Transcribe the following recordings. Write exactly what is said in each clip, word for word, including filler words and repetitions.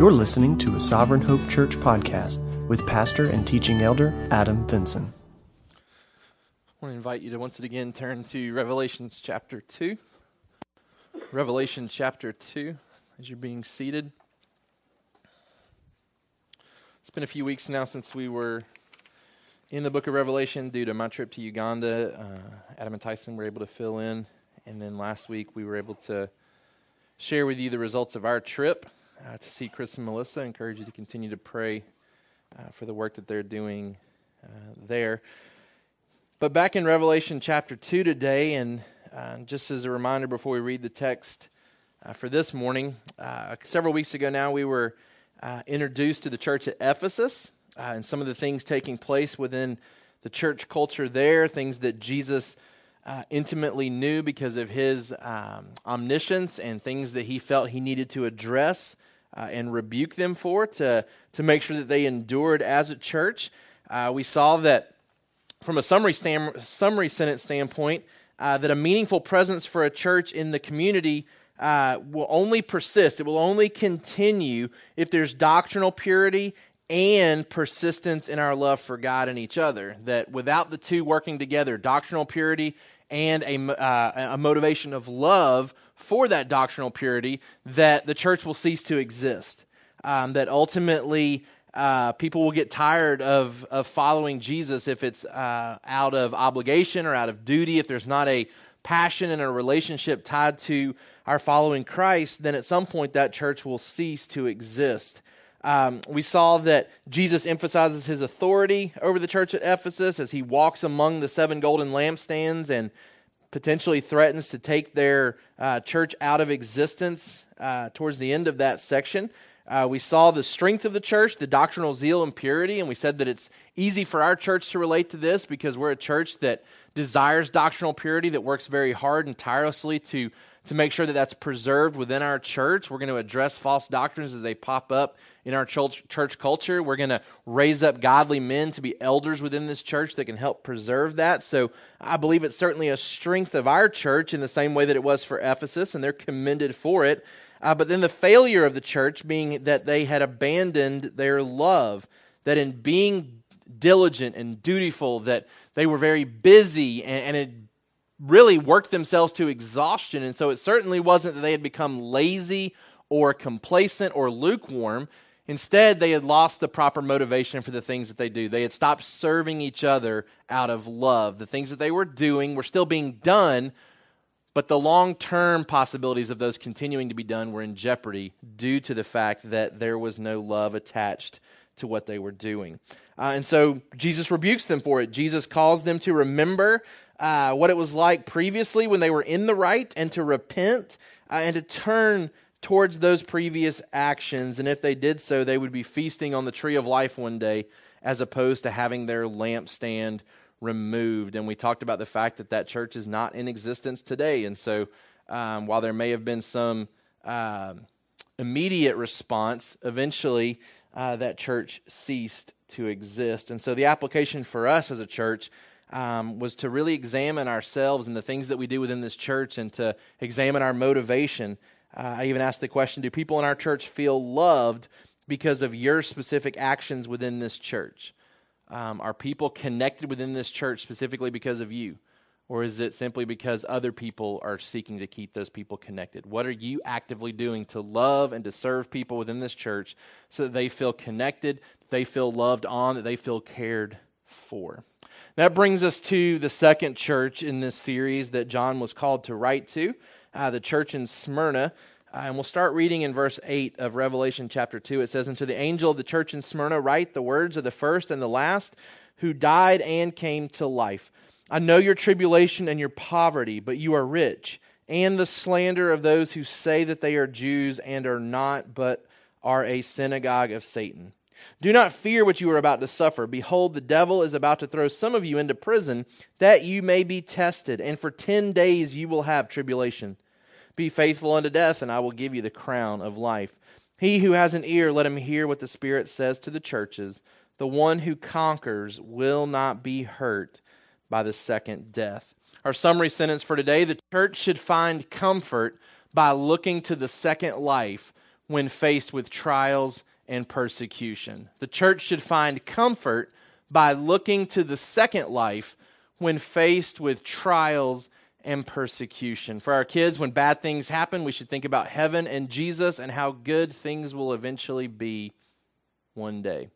You're listening to a Sovereign Hope Church podcast with pastor and teaching elder Adam Vinson. I want to invite you to once again turn to Revelation chapter two. Revelation chapter two, as you're being seated. It's been a few weeks now since we were in the book of Revelation due to my trip to Uganda. Uh, Adam and Tyson were able to fill in, and then last week we were able to share with you the results of our trip. Uh, to see Chris and Melissa, I encourage you to continue to pray uh, for the work that they're doing uh, there. But back in Revelation chapter two today, and uh, just as a reminder before we read the text uh, for this morning, uh, several weeks ago now we were uh, introduced to the church at Ephesus uh, and some of the things taking place within the church culture there, things that Jesus Uh, intimately knew because of his um, omniscience, and things that he felt he needed to address uh, and rebuke them for to, to make sure that they endured as a church. Uh, we saw that from a summary stam- summary sentence standpoint, uh, that a meaningful presence for a church in the community uh, will only persist. It will only continue if there's doctrinal purity and persistence in our love for God and each other, that without the two working together, doctrinal purity and a, uh, a motivation of love for that doctrinal purity, that the church will cease to exist, um, that ultimately uh, people will get tired of, of following Jesus if it's uh, out of obligation or out of duty, if there's not a passion and a relationship tied to our following Christ, then at some point that church will cease to exist. Um, we saw that Jesus emphasizes his authority over the church at Ephesus as he walks among the seven golden lampstands and potentially threatens to take their uh, church out of existence uh, towards the end of that section. Uh, we saw the strength of the church, the doctrinal zeal and purity, and we said that it's easy for our church to relate to this because we're a church that desires doctrinal purity, that works very hard and tirelessly to to make sure that that's preserved within our church. We're going to address false doctrines as they pop up in our church, church culture. We're going to raise up godly men to be elders within this church that can help preserve that. So I believe it's certainly a strength of our church in the same way that it was for Ephesus, and they're commended for it. Uh, but then the failure of the church being that they had abandoned their love, that in being diligent and dutiful, that they were very busy and, and it really worked themselves to exhaustion. And so it certainly wasn't that they had become lazy or complacent or lukewarm. Instead, they had lost the proper motivation for the things that they do. They had stopped serving each other out of love. The things that they were doing were still being done, but the long-term possibilities of those continuing to be done were in jeopardy due to the fact that there was no love attached to what they were doing. Uh, and so Jesus rebukes them for it. Jesus calls them to remember Uh, what it was like previously when they were in the right, and to repent uh, and to turn towards those previous actions. And if they did so, they would be feasting on the tree of life one day as opposed to having their lampstand removed. And we talked about the fact that that church is not in existence today. And so um, while there may have been some uh, immediate response, eventually uh, that church ceased to exist. And so the application for us as a church Um, was to really examine ourselves and the things that we do within this church, and to examine our motivation. Uh, I even asked the question, do people in our church feel loved because of your specific actions within this church? Um, are people connected within this church specifically because of you? Or is it simply because other people are seeking to keep those people connected? What are you actively doing to love and to serve people within this church so that they feel connected, that they feel loved on, that they feel cared for? That brings us to the second church in this series that John was called to write to, uh, the church in Smyrna. Uh, and we'll start reading in verse eight of Revelation chapter two. It says, "And to the angel of the church in Smyrna write the words of the first and the last, who died and came to life. I know your tribulation and your poverty, but you are rich, and the slander of those who say that they are Jews and are not, but are a synagogue of Satan. Do not fear what you are about to suffer. Behold, the devil is about to throw some of you into prison, that you may be tested, and for ten days you will have tribulation. Be faithful unto death, and I will give you the crown of life. He who has an ear, let him hear what the Spirit says to the churches. The one who conquers will not be hurt by the second death." Our summary sentence for today: the church should find comfort by looking to the second life when faced with trials and persecution. The church should find comfort by looking to the second life when faced with trials and persecution. For our kids, when bad things happen, we should think about heaven and Jesus and how good things will eventually be one day.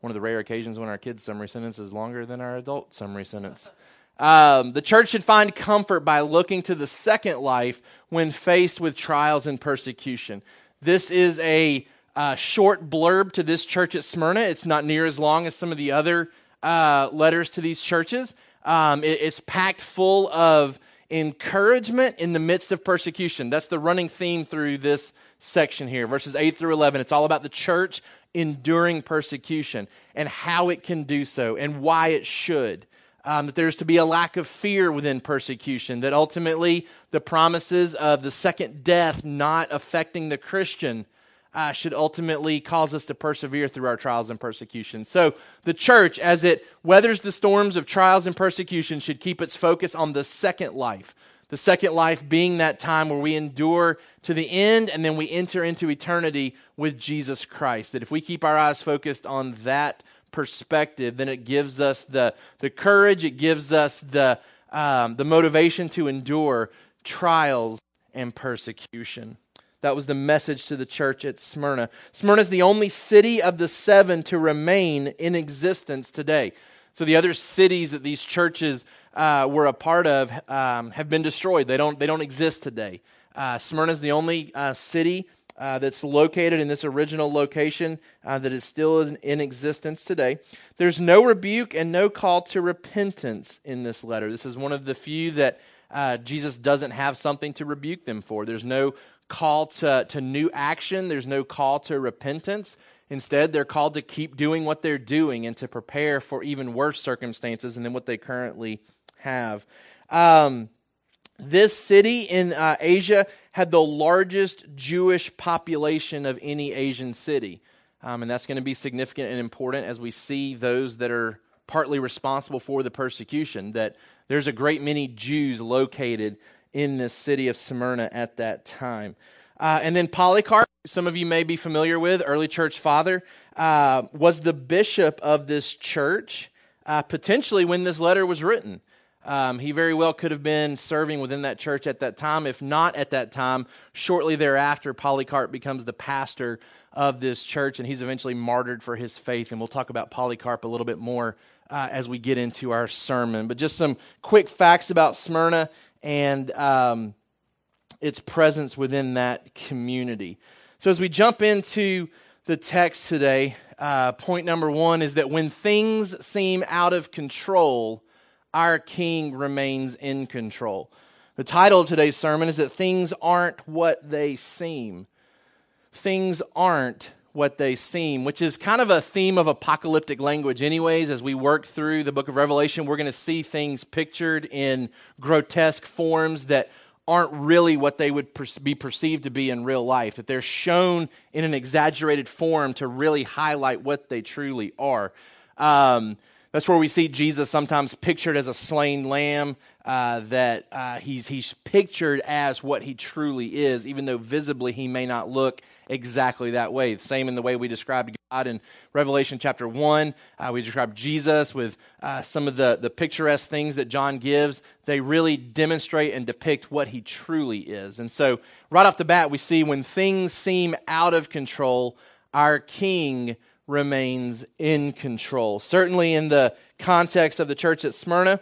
One of the rare occasions when our kids' summary sentence is longer than our adult summary sentence. Um, the church should find comfort by looking to the second life when faced with trials and persecution. This is a uh, short blurb to this church at Smyrna. It's not near as long as some of the other uh, letters to these churches. Um, it, it's packed full of encouragement in the midst of persecution. That's the running theme through this section here, verses eight through eleven. It's all about the church enduring persecution and how it can do so and why it should. Um, that there's to be a lack of fear within persecution, that ultimately the promises of the second death not affecting the Christian uh, should ultimately cause us to persevere through our trials and persecution. So the church, as it weathers the storms of trials and persecution, should keep its focus on the second life. The second life being that time where we endure to the end and then we enter into eternity with Jesus Christ. That if we keep our eyes focused on that perspective, then it gives us the the courage, it gives us the um, the motivation to endure trials and persecution. That was the message to the church at Smyrna. Smyrna is the only city of the seven to remain in existence today. So the other cities that these churches uh, were a part of um, have been destroyed. They don't they don't exist today. Uh, Smyrna is the only uh, city. Uh, that's located in this original location uh, that is still in existence today. There's no rebuke and no call to repentance in this letter. This is one of the few that uh, Jesus doesn't have something to rebuke them for. There's no call to, to new action. There's no call to repentance. Instead, they're called to keep doing what they're doing and to prepare for even worse circumstances than what they currently have. Um, This city in uh, Asia had the largest Jewish population of any Asian city. Um, and that's going to be significant and important as we see those that are partly responsible for the persecution, that there's a great many Jews located in this city of Smyrna at that time. Uh, and then Polycarp, some of you may be familiar with, early church father, uh, was the bishop of this church, uh, potentially when this letter was written. Um, he very well could have been serving within that church at that time. If not at that time, shortly thereafter, Polycarp becomes the pastor of this church, and he's eventually martyred for his faith. And we'll talk about Polycarp a little bit more uh, as we get into our sermon. But just some quick facts about Smyrna and um, its presence within that community. So as we jump into the text today, uh, point number one is that when things seem out of control, our King remains in control. The title of today's sermon is that things aren't what they seem. Things aren't what they seem, which is kind of a theme of apocalyptic language anyways. As we work through the book of Revelation, we're going to see things pictured in grotesque forms that aren't really what they would be perceived to be in real life, that they're shown in an exaggerated form to really highlight what they truly are. Um... That's where we see Jesus sometimes pictured as a slain lamb, uh, that uh, he's he's pictured as what he truly is, even though visibly he may not look exactly that way. The same in the way we described God in Revelation chapter one. Uh, we described Jesus with uh, some of the, the picturesque things that John gives. They really demonstrate and depict what he truly is. And so right off the bat, we see when things seem out of control, our King remains in control. Certainly in the context of the church at Smyrna,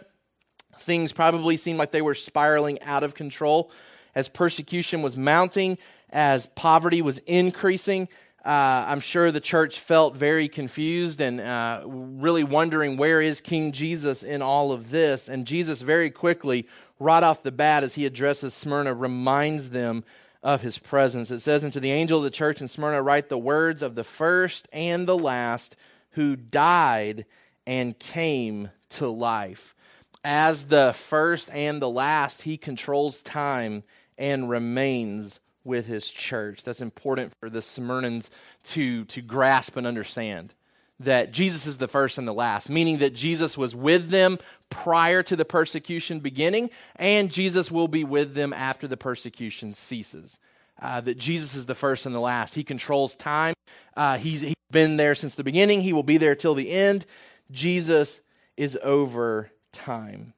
things probably seemed like they were spiraling out of control as persecution was mounting, as poverty was increasing. Uh, I'm sure the church felt very confused and uh, really wondering, where is King Jesus in all of this? And Jesus very quickly, right off the bat, as he addresses Smyrna, reminds them of his presence. It says, "And to the angel of the church in Smyrna write the words of the first and the last who died and came to life." As the first and the last, he controls time and remains with his church. That's important for the Smyrnans to, to grasp and understand, that Jesus is the first and the last, meaning that Jesus was with them prior to the persecution beginning, and Jesus will be with them after the persecution ceases. uh, that Jesus is the first and the last. He controls time. Uh, he's, he's been there since the beginning. He will be there till the end. Jesus is over time.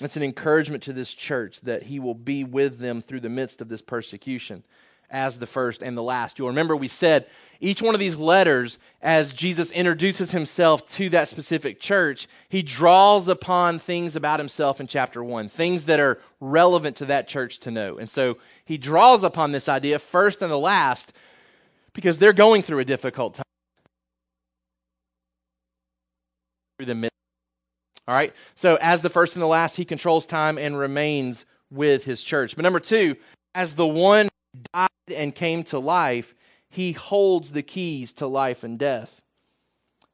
It's an encouragement to this church that he will be with them through the midst of this persecution as the first and the last. You'll remember we said each one of these letters, as Jesus introduces himself to that specific church, he draws upon things about himself in chapter one, things that are relevant to that church to know. And so he draws upon this idea, first and the last, because they're going through a difficult time. Through the midst. All right, so as the first and the last, he controls time and remains with his church. But number two, as the one who died and came to life, he holds the keys to life and death.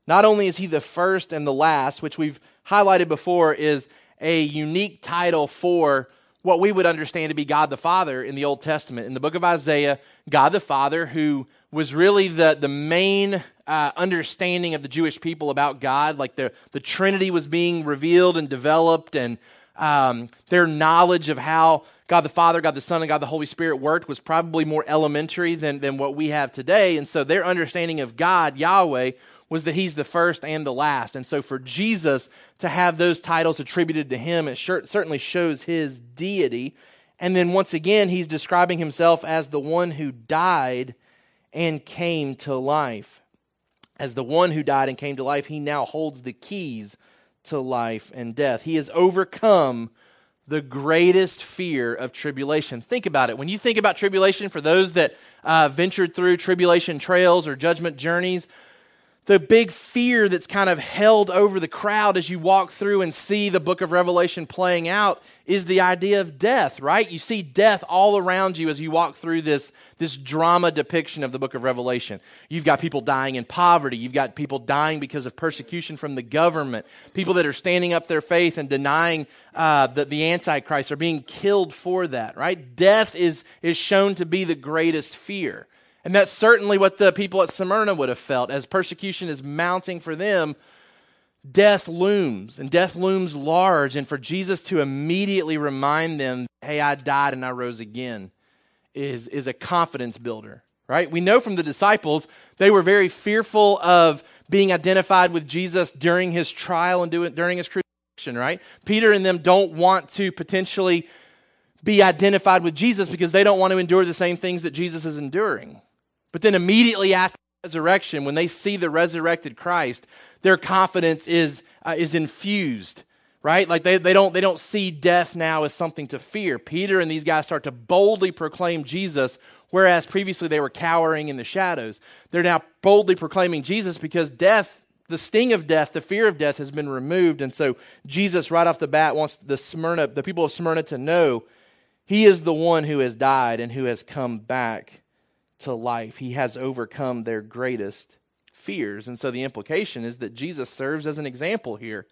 Not only is he the first and the last, which we've highlighted before is a unique title for what we would understand to be God the Father in the Old Testament. In the book of Isaiah, God the Father, who was really the, the main uh, understanding of the Jewish people about God, like the, the Trinity was being revealed and developed, and um, their knowledge of how God the Father, God the Son, and God the Holy Spirit worked was probably more elementary than, than what we have today. And so their understanding of God, Yahweh, was that he's the first and the last. And so for Jesus to have those titles attributed to him, it sure, certainly shows his deity. And then once again, he's describing himself as the one who died and came to life. As the one who died and came to life, he now holds the keys to life and death. He has overcome the greatest fear of tribulation. Think about it. When you think about tribulation, for those that uh, ventured through tribulation trails or judgment journeys, the big fear that's kind of held over the crowd as you walk through and see the book of Revelation playing out is the idea of death, right? You see death all around you as you walk through this, this drama depiction of the book of Revelation. You've got people dying in poverty. You've got people dying because of persecution from the government. People that are standing up their faith and denying uh, that the Antichrist are being killed for that, right? Death is, is shown to be the greatest fear. And that's certainly what the people at Smyrna would have felt. As persecution is mounting for them, death looms, and death looms large. And for Jesus to immediately remind them, hey, I died and I rose again, is, is a confidence builder, right? We know from the disciples, they were very fearful of being identified with Jesus during his trial and during his crucifixion, right? Peter and them don't want to potentially be identified with Jesus because they don't want to endure the same things that Jesus is enduring. But then immediately after the resurrection, when they see the resurrected Christ, their confidence is uh, is infused, right? Like they, they don't they don't see death now as something to fear. Peter and these guys start to boldly proclaim Jesus, whereas previously they were cowering in the shadows. They're now boldly proclaiming Jesus because death, the sting of death, the fear of death has been removed. And so Jesus right off the bat wants the Smyrna, the people of Smyrna to know he is the one who has died and who has come back to life. He has overcome their greatest fears. And so the implication is that Jesus serves as an example here.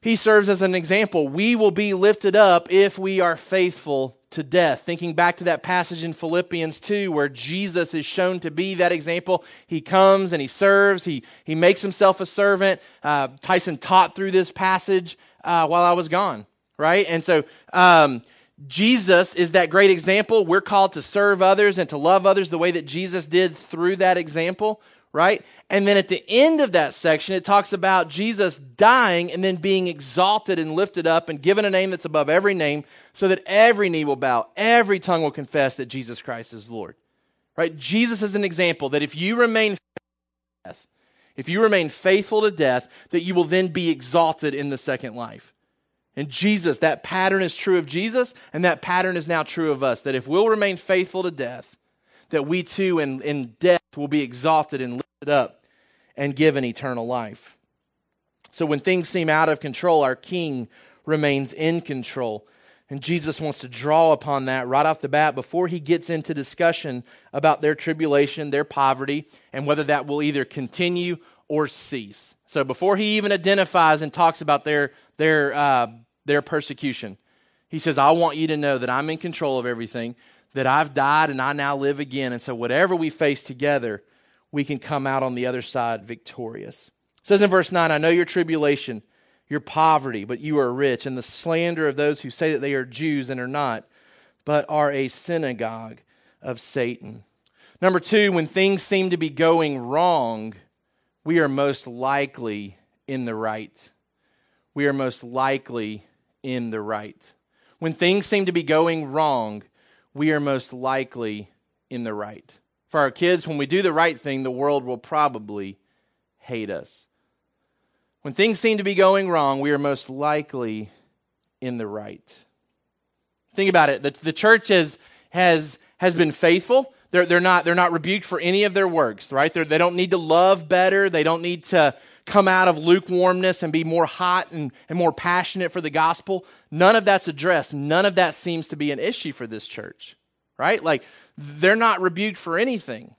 He serves as an example. We will be lifted up if we are faithful to death. Thinking back to that passage in Philippians two where Jesus is shown to be that example. He comes and he serves. He, he makes himself a servant. Uh, Tyson taught through this passage uh, while I was gone, right? And so um, Jesus is that great example. We're called to serve others and to love others the way that Jesus did through that example, right? And then at the end of that section, it talks about Jesus dying and then being exalted and lifted up and given a name that's above every name so that every knee will bow, every tongue will confess that Jesus Christ is Lord, right? Jesus is an example that if you remain faithful to death, if you remain faithful to death, that you will then be exalted in the second life. And Jesus, that pattern is true of Jesus, and that pattern is now true of us, that if we'll remain faithful to death, that we too in, in death will be exalted and lifted up and given eternal life. So when things seem out of control, our King remains in control. And Jesus wants to draw upon that right off the bat before he gets into discussion about their tribulation, their poverty, and whether that will either continue or cease. So before he even identifies and talks about their their uh, their persecution, he says, I want you to know that I'm in control of everything, that I've died and I now live again. And so whatever we face together, we can come out on the other side victorious. It says in verse nine, I know your tribulation, your poverty, but you are rich, and the slander of those who say that they are Jews and are not, but are a synagogue of Satan. Number two, when things seem to be going wrong, we are most likely in the right. We are most likely in the right. When things seem to be going wrong, we are most likely in the right. For our kids, when we do the right thing, the world will probably hate us. When things seem to be going wrong, we are most likely in the right. Think about it. The, the church has, has, has been faithful. They're, they're, not, they're not rebuked for any of their works, right? They're, they don't need to love better. They don't need to come out of lukewarmness and be more hot and, and more passionate for the gospel. None of that's addressed. None of that seems to be an issue for this church, right? Like, they're not rebuked for anything.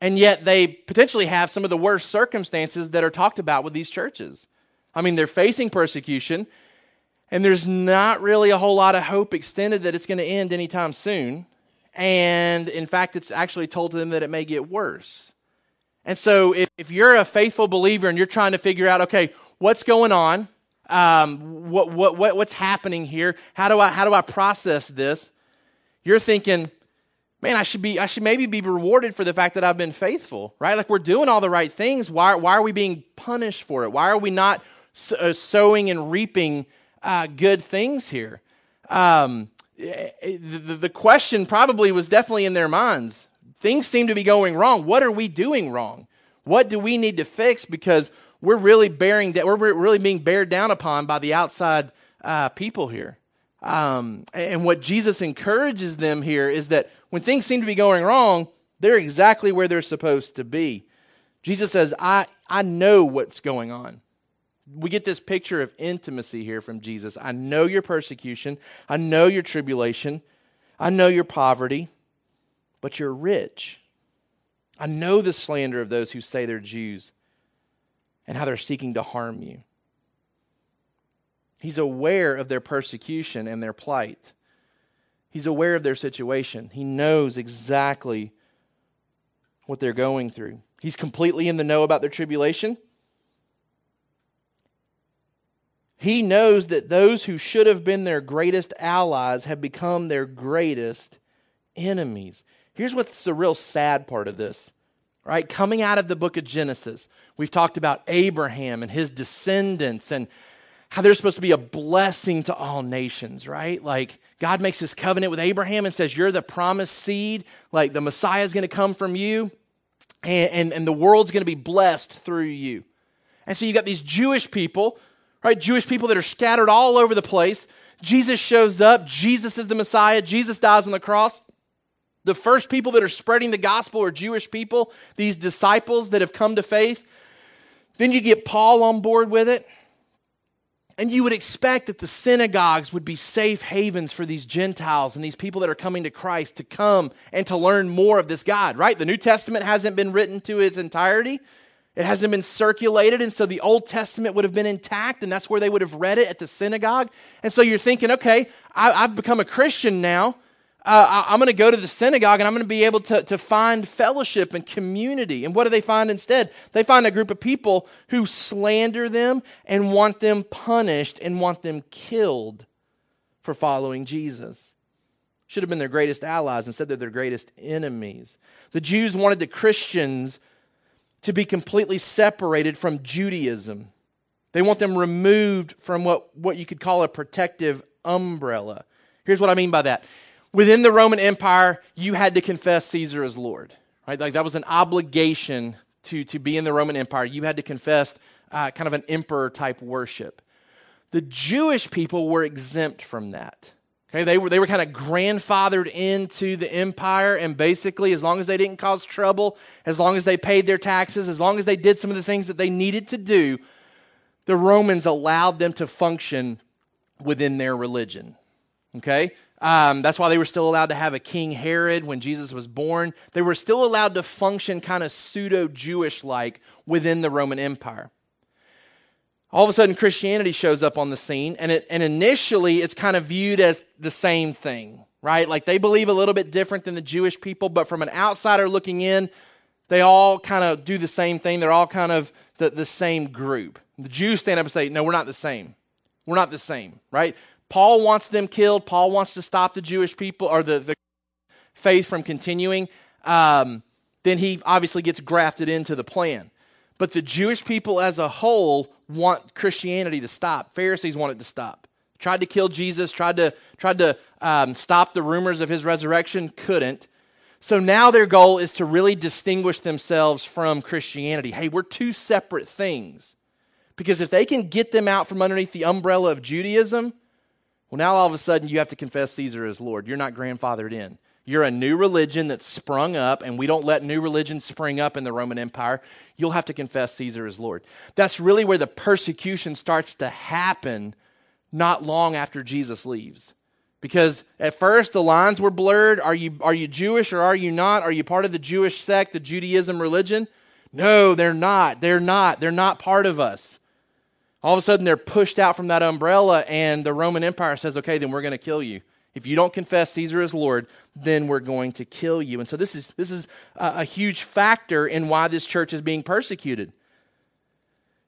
And yet they potentially have some of the worst circumstances that are talked about with these churches. I mean, they're facing persecution, and there's not really a whole lot of hope extended that it's going to end anytime soon. And in fact, it's actually told to them that it may get worse. And so if, if you're a faithful believer and you're trying to figure out, okay, what's going on? Um, what, what, what, what's happening here? How do I, how do I process this? You're thinking, man, I should be, I should maybe be rewarded for the fact that I've been faithful, right? Like, we're doing all the right things. Why, why are we being punished for it? Why are we not so, uh, sowing and reaping uh, good things here? Um, the, the question probably was definitely in their minds. Things seem to be going wrong. What are we doing wrong? What do we need to fix? Because we're really bearing that we're really being bared down upon by the outside uh, people here. Um, and what Jesus encourages them here is that when things seem to be going wrong, they're exactly where they're supposed to be. Jesus says, I, I know what's going on. We get this picture of intimacy here from Jesus. I know your persecution. I know your tribulation. I know your poverty, but you're rich. I know the slander of those who say they're Jews and how they're seeking to harm you. He's aware of their persecution and their plight. He's aware of their situation. He knows exactly what they're going through. He's completely in the know about their tribulation. He knows that those who should have been their greatest allies have become their greatest enemies. Here's what's the real sad part of this, right? Coming out of the book of Genesis, we've talked about Abraham and his descendants and how they're supposed to be a blessing to all nations, right? Like, God makes this covenant with Abraham and says, you're the promised seed. Like, the Messiah is going to come from you, and, and, and the world's going to be blessed through you. And so you got these Jewish people, right? Jewish people that are scattered all over the place. Jesus shows up. Jesus is the Messiah. Jesus dies on the cross. The first people that are spreading the gospel are Jewish people, these disciples that have come to faith. Then you get Paul on board with it. And you would expect that the synagogues would be safe havens for these Gentiles and these people that are coming to Christ to come and to learn more of this God, right? The New Testament hasn't been written to its entirety. It hasn't been circulated, and so the Old Testament would have been intact, and that's where they would have read it, at the synagogue. And so you're thinking, okay, I, I've become a Christian now. Uh, I, I'm going to go to the synagogue, and I'm going to be able to, to find fellowship and community. And what do they find instead? They find a group of people who slander them and want them punished and want them killed for following Jesus. Should have been their greatest allies. Instead, they're their greatest enemies. The Jews wanted the Christians to be completely separated from Judaism. They want them removed from what, what you could call a protective umbrella. Here's what I mean by that. Within the Roman Empire, you had to confess Caesar as Lord, right? Like, that was an obligation to, to be in the Roman Empire. You had to confess uh, kind of an emperor-type worship. The Jewish people were exempt from that, okay? They were, they were kind of grandfathered into the empire, and basically, as long as they didn't cause trouble, as long as they paid their taxes, as long as they did some of the things that they needed to do, the Romans allowed them to function within their religion, okay? Um, that's why they were still allowed to have a King Herod when Jesus was born. They were still allowed to function kind of pseudo-Jewish-like within the Roman Empire. All of a sudden, Christianity shows up on the scene, and it, and initially it's kind of viewed as the same thing, right? Like, they believe a little bit different than the Jewish people, but from an outsider looking in, they all kind of do the same thing. They're all kind of the, the same group. The Jews stand up and say, no, we're not the same. We're not the same, right? Paul wants them killed. Paul wants to stop the Jewish people or the, the faith from continuing. Um, then he obviously gets grafted into the plan. But the Jewish people as a whole want Christianity to stop. Pharisees want it to stop. Tried to kill Jesus, tried to tried to um, stop the rumors of his resurrection, couldn't. So now their goal is to really distinguish themselves from Christianity. Hey, we're two separate things. Because if they can get them out from underneath the umbrella of Judaism, well, now all of a sudden you have to confess Caesar as Lord. You're not grandfathered in. You're a new religion that's sprung up, and we don't let new religions spring up in the Roman Empire. You'll have to confess Caesar as Lord. That's really where the persecution starts to happen not long after Jesus leaves. Because at first the lines were blurred. Are you, are you Jewish or are you not? Are you part of the Jewish sect, the Judaism religion? No, they're not. They're not. They're not part of us. All of a sudden they're pushed out from that umbrella, and the Roman Empire says, okay, then we're going to kill you. If you don't confess Caesar as Lord, then we're going to kill you. And so this is this is a, a huge factor in why this church is being persecuted.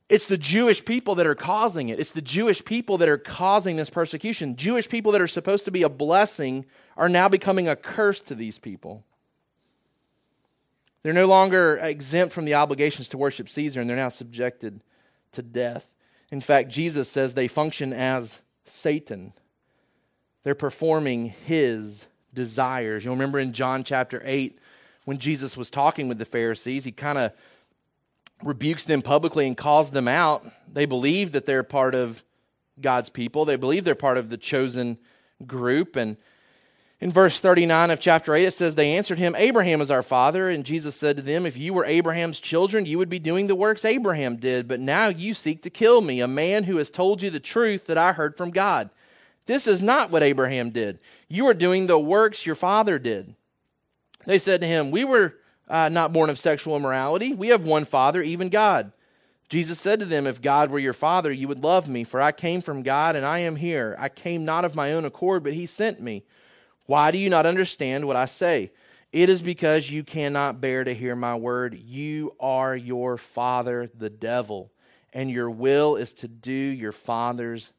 It's the Jewish people that are causing it. It's the Jewish people that are causing this persecution. Jewish people that are supposed to be a blessing are now becoming a curse to these people. They're no longer exempt from the obligations to worship Caesar, and they're now subjected to death. In fact, Jesus says they function as Satan. They're performing his desires. You'll remember in John chapter eight, when Jesus was talking with the Pharisees, he kind of rebukes them publicly and calls them out. They believe that they're part of God's people. They believe they're part of the chosen group. And in verse thirty-nine of chapter eight, it says, they answered him, Abraham is our father. And Jesus said to them, if you were Abraham's children, you would be doing the works Abraham did. But now you seek to kill me, a man who has told you the truth that I heard from God. This is not what Abraham did. You are doing the works your father did. They said to him, we were uh, not born of sexual immorality. We have one father, even God. Jesus said to them, if God were your father, you would love me, for I came from God and I am here. I came not of my own accord, but he sent me. Why do you not understand what I say? It is because you cannot bear to hear my word. You are your father, the devil, and your will is to do your father's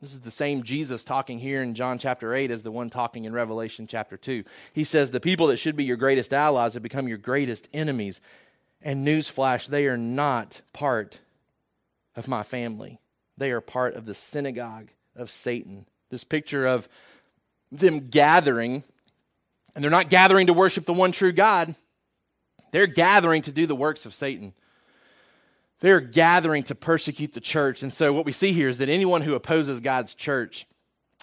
This is the same Jesus talking here in John chapter eight as the one talking in Revelation chapter two. He says, the people that should be your greatest allies have become your greatest enemies. And newsflash, they are not part of my family. They are part of the synagogue of Satan. This picture of them gathering, and they're not gathering to worship the one true God. They're gathering to do the works of Satan. They're gathering to persecute the church. And so what we see here is that anyone who opposes God's church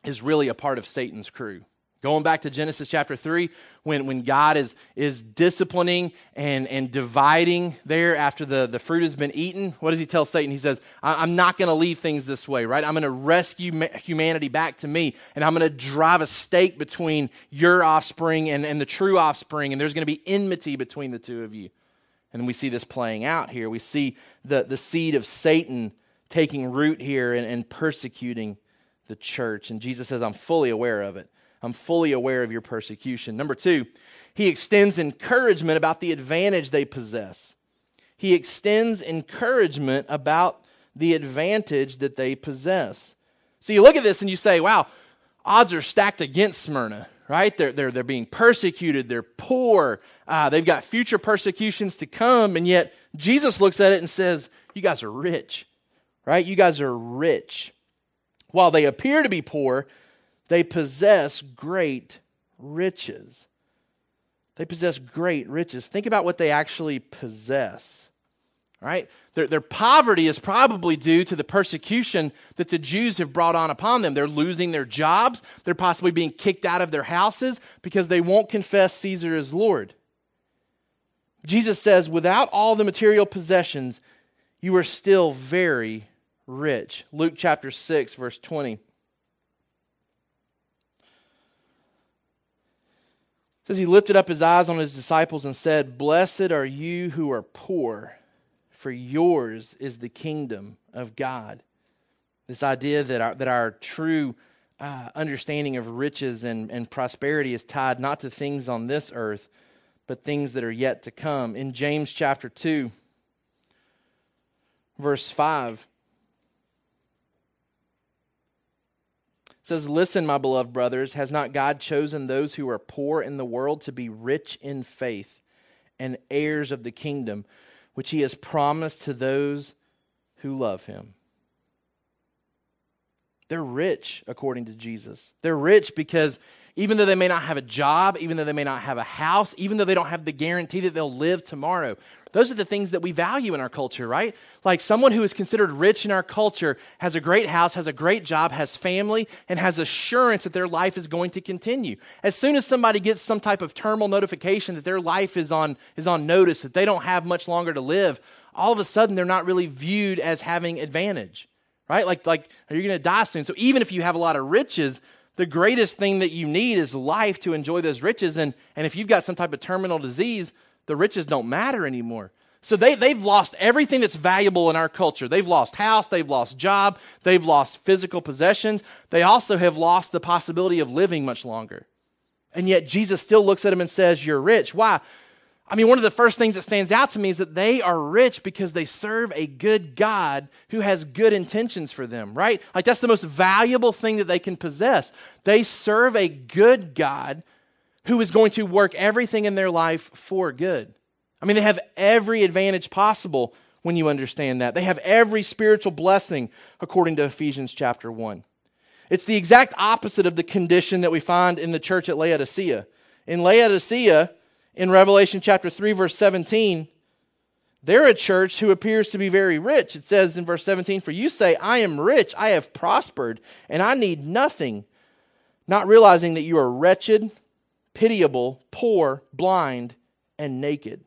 is really a part of Satan's crew. Going back to Genesis chapter three, when, when God is, is disciplining and, and dividing there after the, the fruit has been eaten, what does he tell Satan? He says, I'm not going to leave things this way, right? I'm going to rescue humanity back to me, and I'm going to drive a stake between your offspring and, and the true offspring, and there's going to be enmity between the two of you. And we see this playing out here. We see the, the seed of Satan taking root here and, and persecuting the church. And Jesus says, I'm fully aware of it. I'm fully aware of your persecution. Number two, he extends encouragement about the advantage they possess. He extends encouragement about the advantage that they possess. So you look at this and you say, wow, odds are stacked against Smyrna. Right? They're, they're, they're being persecuted. They're poor. Uh, they've got future persecutions to come. And yet Jesus looks at it and says, you guys are rich, right? You guys are rich. While they appear to be poor, they possess great riches. They possess great riches. Think about what they actually possess, right? Their, their poverty is probably due to the persecution that the Jews have brought on upon them. They're losing their jobs. They're possibly being kicked out of their houses because they won't confess Caesar as Lord. Jesus says, without all the material possessions, you are still very rich. Luke chapter six, verse twenty. It says he lifted up his eyes on his disciples and said, "Blessed are you who are poor, for yours is the kingdom of God." This idea that our, that our true uh, understanding of riches and, and prosperity is tied not to things on this earth, but things that are yet to come. In James chapter two, verse five, it says, "Listen, my beloved brothers, has not God chosen those who are poor in the world to be rich in faith and heirs of the kingdom, which he has promised to those who love him?" They're rich according to Jesus. They're rich because even though they may not have a job, even though they may not have a house, even though they don't have the guarantee that they'll live tomorrow, those are the things that we value in our culture, right? Like someone who is considered rich in our culture has a great house, has a great job, has family, and has assurance that their life is going to continue. As soon as somebody gets some type of terminal notification that their life is on, is on notice, that they don't have much longer to live, all of a sudden they're not really viewed as having advantage. Right? Like, like, are you going to die soon? So even if you have a lot of riches, the greatest thing that you need is life to enjoy those riches. And, and if you've got some type of terminal disease, the riches don't matter anymore. So they, they've lost everything that's valuable in our culture. They've lost house, they've lost job, they've lost physical possessions. They also have lost the possibility of living much longer. And yet Jesus still looks at them and says, "You're rich." Why? I mean, one of the first things that stands out to me is that they are rich because they serve a good God who has good intentions for them, right? Like that's the most valuable thing that they can possess. They serve a good God who is going to work everything in their life for good. I mean, they have every advantage possible when you understand that. They have every spiritual blessing according to Ephesians chapter one. It's the exact opposite of the condition that we find in the church at Laodicea. In Laodicea, in Revelation chapter three, verse seventeen, they're a church who appears to be very rich. It says in verse seventeen, "For you say, 'I am rich, I have prospered, and I need nothing,' not realizing that you are wretched, pitiable, poor, blind, and naked."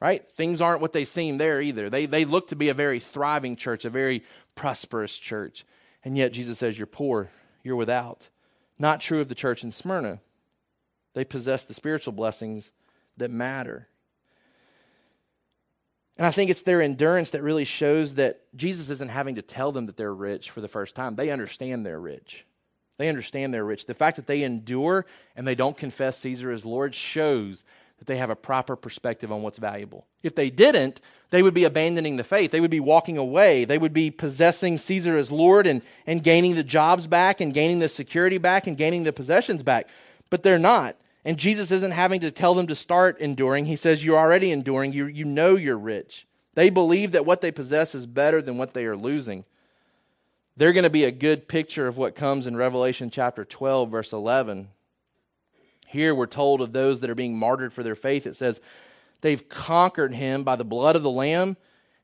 Right? Things aren't what they seem there either. They, they look to be a very thriving church, a very prosperous church. And yet Jesus says, "You're poor, you're without." Not true of the church in Smyrna. They possess the spiritual blessings that matter. And I think it's their endurance that really shows that Jesus isn't having to tell them that they're rich for the first time. They understand they're rich. They understand they're rich. The fact that they endure and they don't confess Caesar as Lord shows that they have a proper perspective on what's valuable. If they didn't, they would be abandoning the faith. They would be walking away. They would be possessing Caesar as Lord and, and gaining the jobs back and gaining the security back and gaining the possessions back. But they're not. And Jesus isn't having to tell them to start enduring. He says, "You're already enduring. You, you know you're rich." They believe that what they possess is better than what they are losing. They're going to be a good picture of what comes in Revelation chapter twelve, verse eleven. Here we're told of those that are being martyred for their faith. It says, "They've conquered him by the blood of the Lamb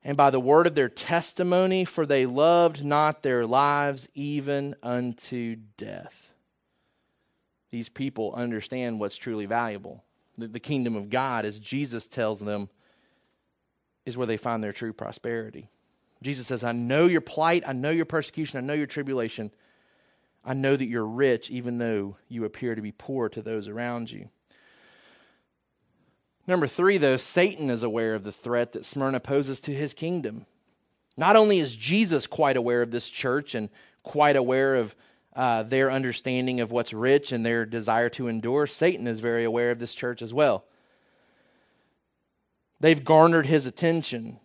and by the word of their testimony, for they loved not their lives even unto death." These people understand what's truly valuable. The, the kingdom of God, as Jesus tells them, is where they find their true prosperity. Jesus says, "I know your plight, I know your persecution, I know your tribulation. I know that you're rich, even though you appear to be poor to those around you." Number three, though, Satan is aware of the threat that Smyrna poses to his kingdom. Not only is Jesus quite aware of this church and quite aware of Uh, their understanding of what's rich and their desire to endure, Satan is very aware of this church as well. They've garnered his attention.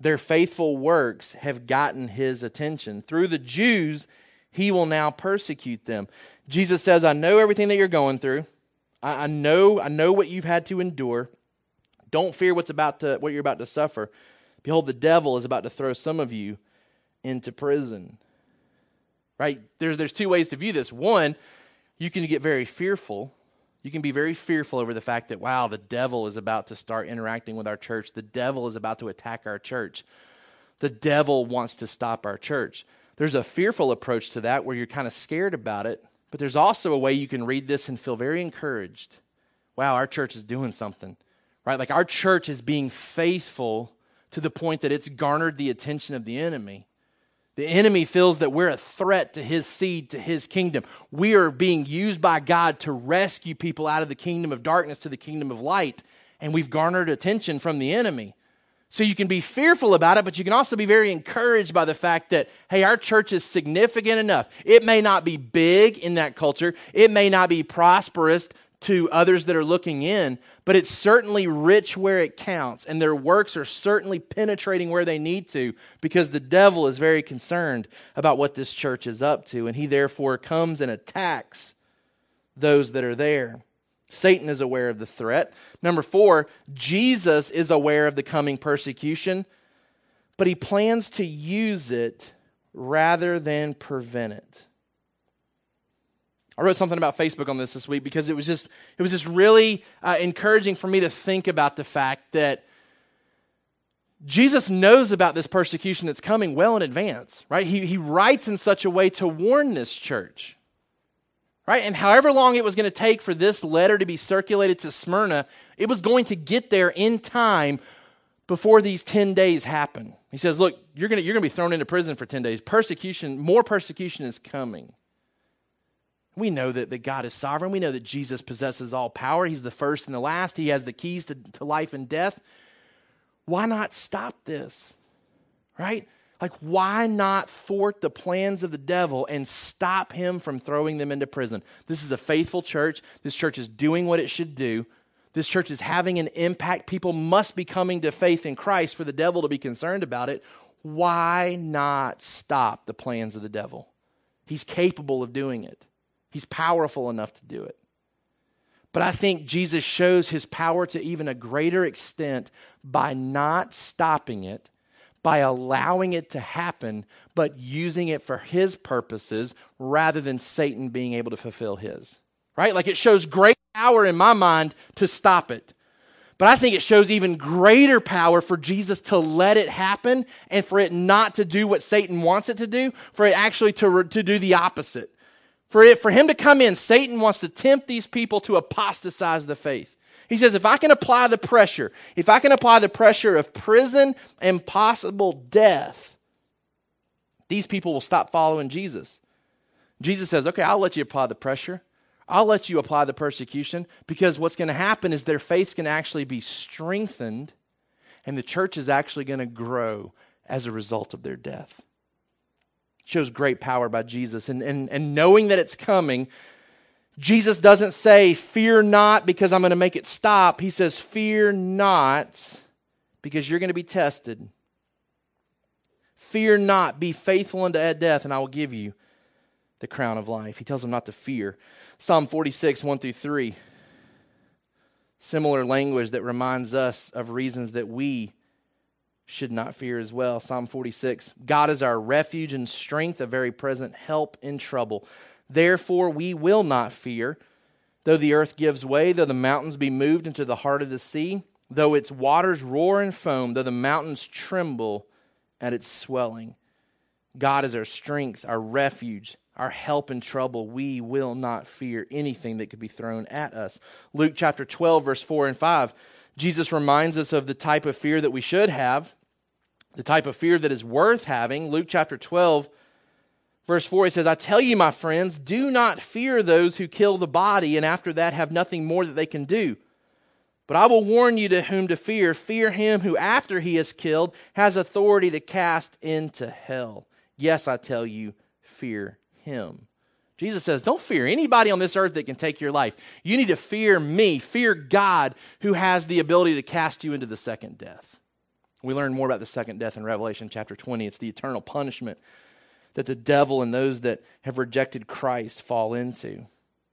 Their faithful works have gotten his attention. Through the Jews, he will now persecute them. Jesus says, "I know everything that you're going through. I, I know, I know what you've had to endure. Don't fear what's about to, what you're about to suffer. Behold, the devil is about to throw some of you into prison." Right? There's, there's two ways to view this. One, you can get very fearful. You can be very fearful over the fact that, wow, the devil is about to start interacting with our church. The devil is about to attack our church. The devil wants to stop our church. There's a fearful approach to that where you're kind of scared about it, but there's also a way you can read this and feel very encouraged. Wow, our church is doing something, right? Like our church is being faithful to the point that it's garnered the attention of the enemy. The enemy feels that we're a threat to his seed, to his kingdom. We are being used by God to rescue people out of the kingdom of darkness to the kingdom of light, and we've garnered attention from the enemy. So you can be fearful about it, but you can also be very encouraged by the fact that, hey, our church is significant enough. It may not be big in that culture. It may not be prosperous to others that are looking in, but it's certainly rich where it counts, and their works are certainly penetrating where they need to, because the devil is very concerned about what this church is up to, and he therefore comes and attacks those that are there. Satan is aware of the threat. Number four, Jesus is aware of the coming persecution, but he plans to use it rather than prevent it. I wrote something about Facebook on this this week because it was just it was just really uh, encouraging for me to think about the fact that Jesus knows about this persecution that's coming well in advance, right? He he writes in such a way to warn this church, right? And however long it was going to take for this letter to be circulated to Smyrna, it was going to get there in time before these ten days happen. He says, "Look, you're going to you're going to be thrown into prison for ten days. Persecution, more persecution is coming." We know that, that God is sovereign. We know that Jesus possesses all power. He's the first and the last. He has the keys to, to life and death. Why not stop this, right? Like, why not thwart the plans of the devil and stop him from throwing them into prison? This is a faithful church. This church is doing what it should do. This church is having an impact. People must be coming to faith in Christ for the devil to be concerned about it. Why not stop the plans of the devil? He's capable of doing it. He's powerful enough to do it. But I think Jesus shows his power to even a greater extent by not stopping it, by allowing it to happen, but using it for his purposes rather than Satan being able to fulfill his, right? Like, it shows great power in my mind to stop it. But I think it shows even greater power for Jesus to let it happen and for it not to do what Satan wants it to do, for it actually to, to do the opposite. For it, for him to come in, Satan wants to tempt these people to apostatize the faith. He says, if I can apply the pressure, if I can apply the pressure of prison and possible death, these people will stop following Jesus. Jesus says, okay, I'll let you apply the pressure. I'll let you apply the persecution, because what's going to happen is their faith's going to actually be strengthened, and the church is actually going to grow as a result of their death. Shows great power by Jesus. And, and, and knowing that it's coming, Jesus doesn't say, fear not because I'm going to make it stop. He says, fear not because you're going to be tested. Fear not, be faithful unto death, and I will give you the crown of life. He tells them not to fear. Psalm forty-six, one through three. Similar language that reminds us of reasons that we should not fear as well. Psalm forty-six, God is our refuge and strength, a very present help in trouble. Therefore we will not fear, though the earth gives way, though the mountains be moved into the heart of the sea, though its waters roar and foam, though the mountains tremble at its swelling. God is our strength, our refuge, our help in trouble. We will not fear anything that could be thrown at us. Luke chapter twelve, verse four and five. Jesus reminds us of the type of fear that we should have, the type of fear that is worth having. Luke chapter twelve, verse four, he says, I tell you, my friends, do not fear those who kill the body and after that have nothing more that they can do. But I will warn you to whom to fear. Fear him who after he is killed has authority to cast into hell. Yes, I tell you, fear him. Jesus says, don't fear anybody on this earth that can take your life. You need to fear me, fear God, who has the ability to cast you into the second death. We learn more about the second death in Revelation chapter twenty. It's the eternal punishment that the devil and those that have rejected Christ fall into.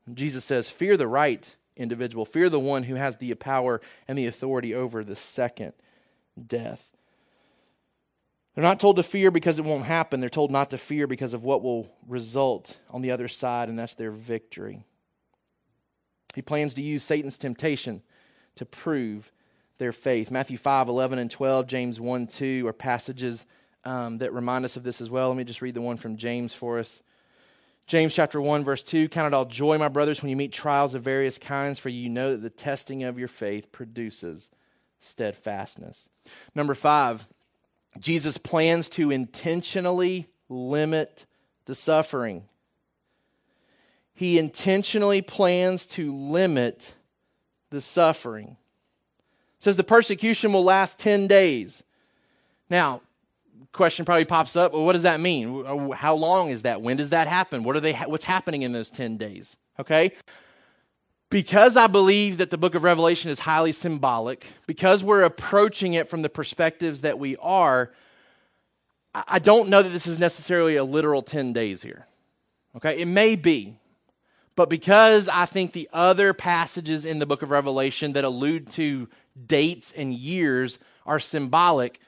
And Jesus says, fear the right individual. Fear the one who has the power and the authority over the second death. They're not told to fear because it won't happen. They're told not to fear because of what will result on the other side, and that's their victory. He plans to use Satan's temptation to prove their faith. Matthew five, eleven and twelve, James one, two are passages um, that remind us of this as well. Let me just read the one from James for us. James chapter one, verse two, count it all joy, my brothers, when you meet trials of various kinds, for you know that the testing of your faith produces steadfastness. Number five, Jesus plans to intentionally limit the suffering. He intentionally plans to limit the suffering. It says the persecution will last ten days. Now, question probably pops up, well, what does that mean? How long is that? When does that happen? What are they? What's happening in those ten days? Okay? Because I believe that the book of Revelation is highly symbolic, because we're approaching it from the perspectives that we are, I don't know that this is necessarily a literal ten days here. Okay? It may be. But because I think the other passages in the book of Revelation that allude to dates and years are symbolic,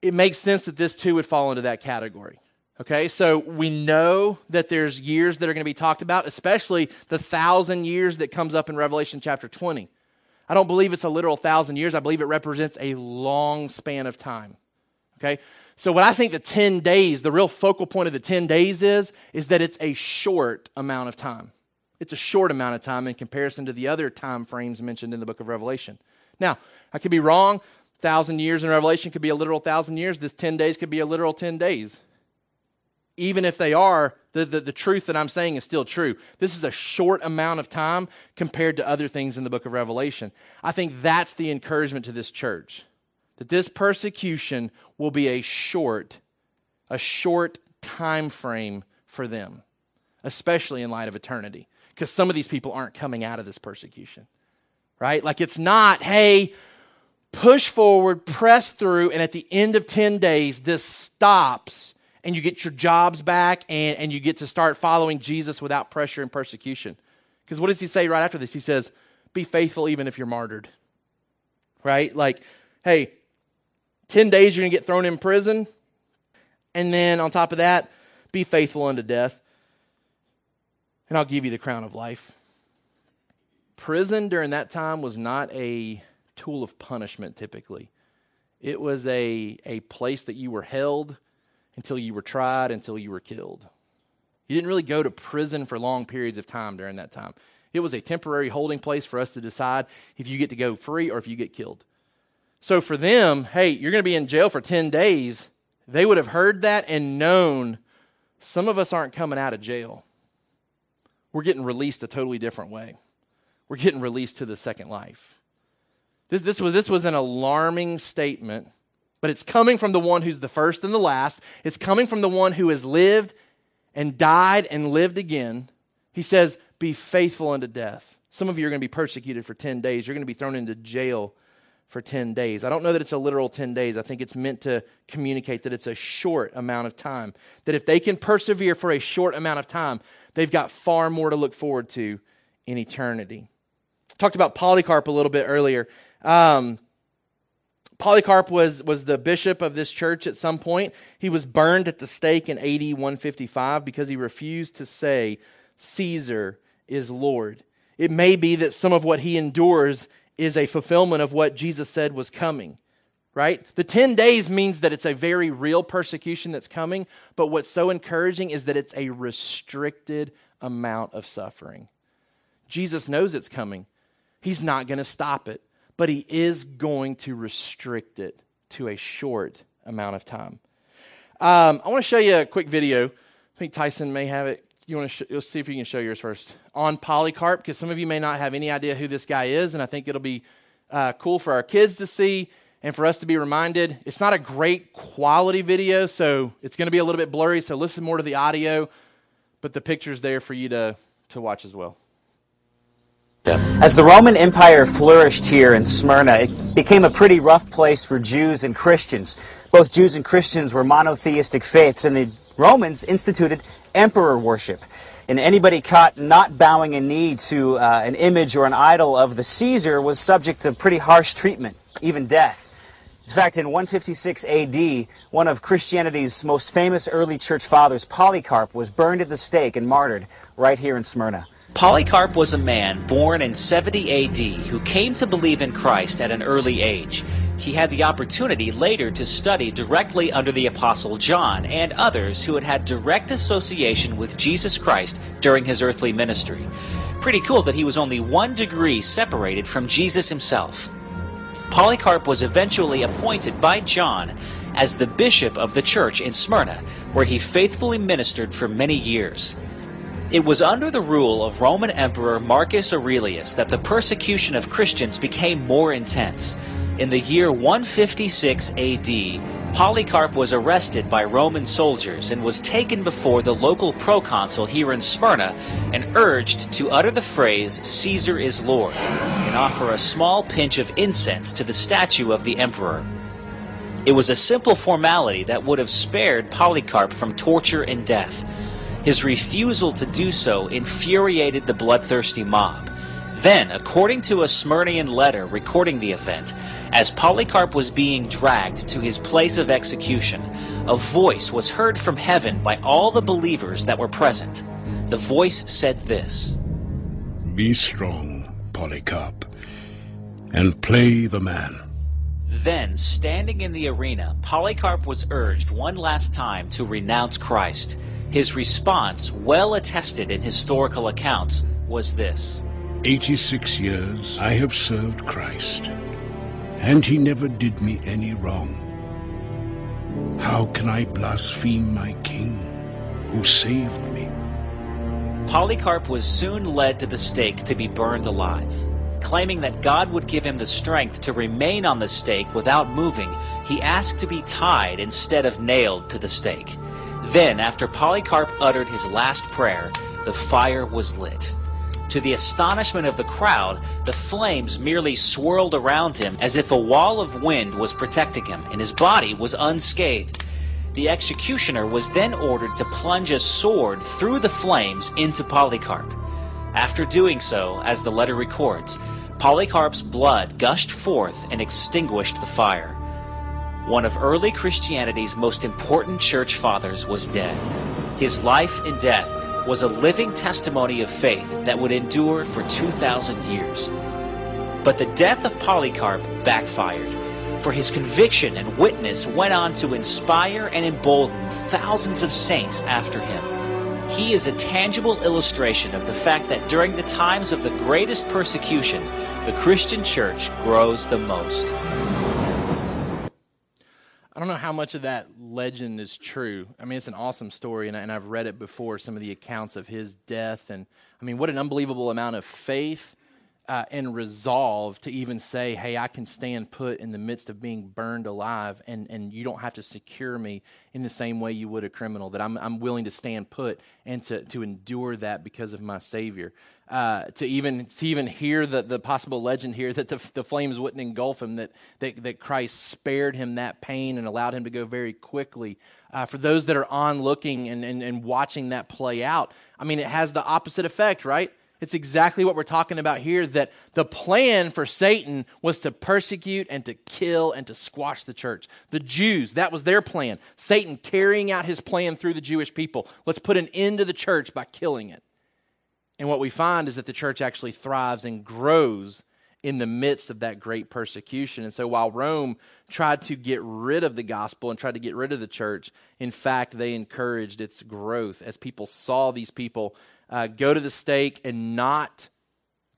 it makes sense that this too would fall into that category. Okay, so we know that there's years that are going to be talked about, especially the thousand years that comes up in Revelation chapter twenty. I don't believe it's a literal thousand years. I believe it represents a long span of time. Okay, so what I think the ten days, the real focal point of the ten days is, is that it's a short amount of time. It's a short amount of time in comparison to the other time frames mentioned in the book of Revelation. Now, I could be wrong. Thousand years in Revelation could be a literal thousand years. This ten days could be a literal ten days. Even if they are, the, the, the truth that I'm saying is still true. This is a short amount of time compared to other things in the book of Revelation. I think that's the encouragement to this church, that this persecution will be a short, a short time frame for them, especially in light of eternity, because some of these people aren't coming out of this persecution, right? Like it's not, hey, push forward, press through, and at the end of ten days, this stops, and you get your jobs back, and, and you get to start following Jesus without pressure and persecution. Because what does he say right after this? He says, be faithful even if you're martyred, right? Like, hey, ten days you're going to get thrown in prison, and then on top of that, be faithful unto death, and I'll give you the crown of life. Prison during that time was not a tool of punishment typically. It was a, a place that you were held until you were tried, until you were killed. You didn't really go to prison for long periods of time during that time. It was a temporary holding place for us to decide if you get to go free or if you get killed. So for them, hey, you're going to be in jail for ten days. They would have heard that and known some of us aren't coming out of jail. We're getting released a totally different way. We're getting released to the second life. This, this was this was an alarming statement, but it's coming from the one who's the first and the last. It's coming from the one who has lived and died and lived again. He says, be faithful unto death. Some of you are going to be persecuted for ten days. You're going to be thrown into jail for ten days. I don't know that it's a literal ten days. I think it's meant to communicate that it's a short amount of time, that if they can persevere for a short amount of time, they've got far more to look forward to in eternity. Talked about Polycarp a little bit earlier. Um, Polycarp was, was the bishop of this church at some point. He was burned at the stake in A D one fifty-five because he refused to say Caesar is Lord. It may be that some of what he endures is a fulfillment of what Jesus said was coming, right? The ten days means that it's a very real persecution that's coming, but what's so encouraging is that it's a restricted amount of suffering. Jesus knows it's coming. He's not going to stop it. But he is going to restrict it to a short amount of time. Um, I want to show you a quick video. I think Tyson may have it. You want to? Sh- let's see if you can show yours first on Polycarp, because some of you may not have any idea who this guy is, and I think it'll be uh, cool for our kids to see and for us to be reminded. It's not a great quality video, so it's going to be a little bit blurry. So listen more to the audio, but the picture's there for you to to watch as well. As the Roman Empire flourished here in Smyrna, it became a pretty rough place for Jews and Christians. Both Jews and Christians were monotheistic faiths, and the Romans instituted emperor worship. And anybody caught not bowing a knee to uh, an image or an idol of the Caesar was subject to pretty harsh treatment, even death. In fact, in one fifty-six A D, one of Christianity's most famous early church fathers, Polycarp, was burned at the stake and martyred right here in Smyrna. Polycarp was a man born in seventy A D who came to believe in Christ at an early age. He had the opportunity later to study directly under the Apostle John and others who had had direct association with Jesus Christ during his earthly ministry. Pretty cool that he was only one degree separated from Jesus himself. Polycarp was eventually appointed by John as the bishop of the church in Smyrna, where he faithfully ministered for many years. It was under the rule of Roman Emperor Marcus Aurelius that the persecution of Christians became more intense. In the year one fifty-six A D, Polycarp was arrested by Roman soldiers and was taken before the local proconsul here in Smyrna and urged to utter the phrase, "Caesar is Lord," and offer a small pinch of incense to the statue of the emperor. It was a simple formality that would have spared Polycarp from torture and death. His refusal to do so infuriated the bloodthirsty mob. Then, according to a Smyrnian letter recording the event, as Polycarp was being dragged to his place of execution, a voice was heard from heaven by all the believers that were present. The voice said this, "Be strong, Polycarp, and play the man." Then, standing in the arena, Polycarp was urged one last time to renounce Christ. His response, well attested in historical accounts, was this, "Eighty-six years I have served Christ, and he never did me any wrong. How can I blaspheme my King, who saved me?" Polycarp was soon led to the stake to be burned alive. Claiming that God would give him the strength to remain on the stake without moving, he asked to be tied instead of nailed to the stake. Then, after Polycarp uttered his last prayer, the fire was lit. To the astonishment of the crowd, the flames merely swirled around him as if a wall of wind was protecting him, and his body was unscathed. The executioner was then ordered to plunge a sword through the flames into Polycarp. After doing so, as the letter records, Polycarp's blood gushed forth and extinguished the fire. One of early Christianity's most important church fathers was dead. His life and death was a living testimony of faith that would endure for two thousand years. But the death of Polycarp backfired, for his conviction and witness went on to inspire and embolden thousands of saints after him. He is a tangible illustration of the fact that during the times of the greatest persecution, the Christian church grows the most. I don't know how much of that legend is true. I mean, it's an awesome story, and, I, and I've read it before, some of the accounts of his death. And, I mean, what an unbelievable amount of faith uh, and resolve to even say, hey, I can stand put in the midst of being burned alive, and, and you don't have to secure me in the same way you would a criminal, that I'm I'm willing to stand put and to, to endure that because of my Savior. Uh, to even to even hear the, the possible legend here that the, the flames wouldn't engulf him, that, that that Christ spared him that pain and allowed him to go very quickly. Uh, for those that are onlooking and, and, and watching that play out, I mean, it has the opposite effect, right? It's exactly what we're talking about here, that the plan for Satan was to persecute and to kill and to squash the church. The Jews, that was their plan. Satan carrying out his plan through the Jewish people. Let's put an end to the church by killing it. And what we find is that the church actually thrives and grows in the midst of that great persecution. And so while Rome tried to get rid of the gospel and tried to get rid of the church, in fact, they encouraged its growth as people saw these people Uh, go to the stake and not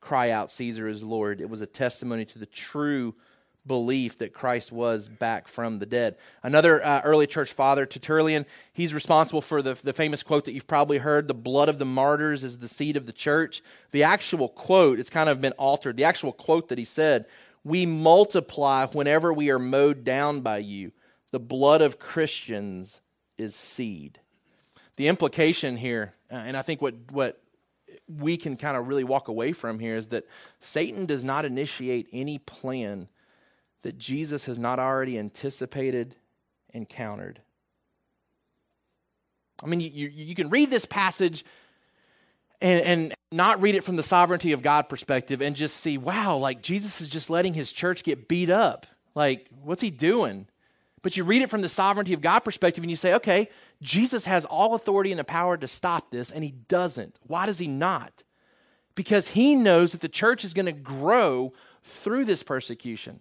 cry out, "Caesar is Lord." It was a testimony to the true belief that Christ was back from the dead. Another uh, early church father, Tertullian, he's responsible for the, the famous quote that you've probably heard, "The blood of the martyrs is the seed of the church." The actual quote, it's kind of been altered. The actual quote that he said, "We multiply whenever we are mowed down by you. The blood of Christians is seed." The implication here, uh, and I think what, what we can kind of really walk away from here, is that Satan does not initiate any plan that Jesus has not already anticipated and countered. I mean, you, you, you can read this passage and, and not read it from the sovereignty of God perspective and just see, wow, like Jesus is just letting his church get beat up. Like, what's he doing? But you read it from the sovereignty of God perspective and you say, okay, Jesus has all authority and the power to stop this, and he doesn't. Why does he not? Because he knows that the church is going to grow through this persecution.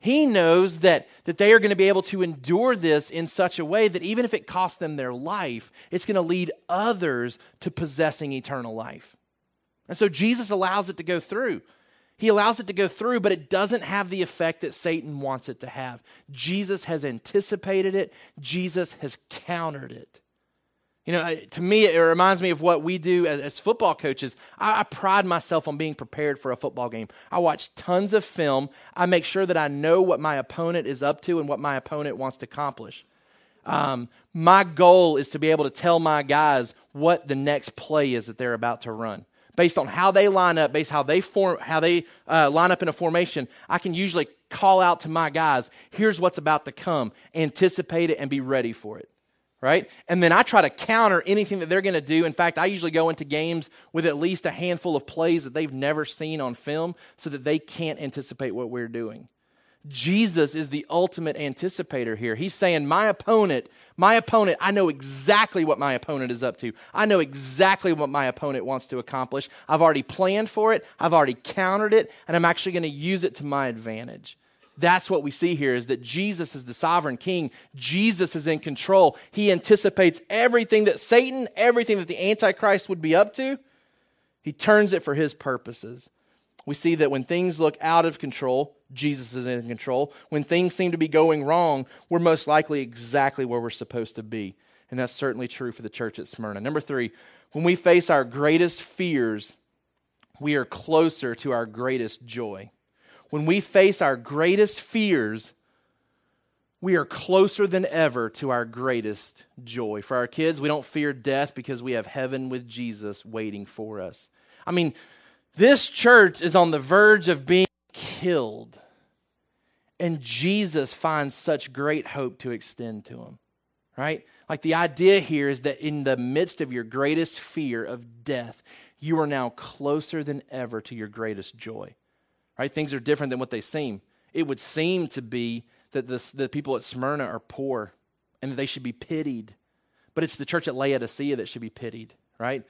He knows that, that they are going to be able to endure this in such a way that even if it costs them their life, it's going to lead others to possessing eternal life. And so Jesus allows it to go through. He allows it to go through, but it doesn't have the effect that Satan wants it to have. Jesus has anticipated it. Jesus has countered it. You know, to me, it reminds me of what we do as, as football coaches. I, I pride myself on being prepared for a football game. I watch tons of film. I make sure that I know what my opponent is up to and what my opponent wants to accomplish. Um, my goal is to be able to tell my guys what the next play is that they're about to run. Based on how they line up, based how they form, how they uh, line up in a formation, I can usually call out to my guys, here's what's about to come. Anticipate it and be ready for it. Right? And then I try to counter anything that they're going to do. In fact, I usually go into games with at least a handful of plays that they've never seen on film so that they can't anticipate what we're doing. Jesus is the ultimate anticipator here. He's saying, my opponent, my opponent, I know exactly what my opponent is up to. I know exactly what my opponent wants to accomplish. I've already planned for it. I've already countered it, and I'm actually going to use it to my advantage. That's what we see here, is that Jesus is the sovereign king. Jesus is in control. He anticipates everything that Satan, everything that the Antichrist would be up to. He turns it for his purposes. We see that when things look out of control, Jesus is in control. When things seem to be going wrong, we're most likely exactly where we're supposed to be. And that's certainly true for the church at Smyrna. Number three, when we face our greatest fears, we are closer to our greatest joy. When we face our greatest fears, we are closer than ever to our greatest joy. For our kids, we don't fear death because we have heaven with Jesus waiting for us. I mean, this church is on the verge of being killed. And Jesus finds such great hope to extend to him, right? Like the idea here is that in the midst of your greatest fear of death, you are now closer than ever to your greatest joy, right? Things are different than what they seem. It would seem to be that this, the people at Smyrna are poor and that they should be pitied, but it's the church at Laodicea that should be pitied, right?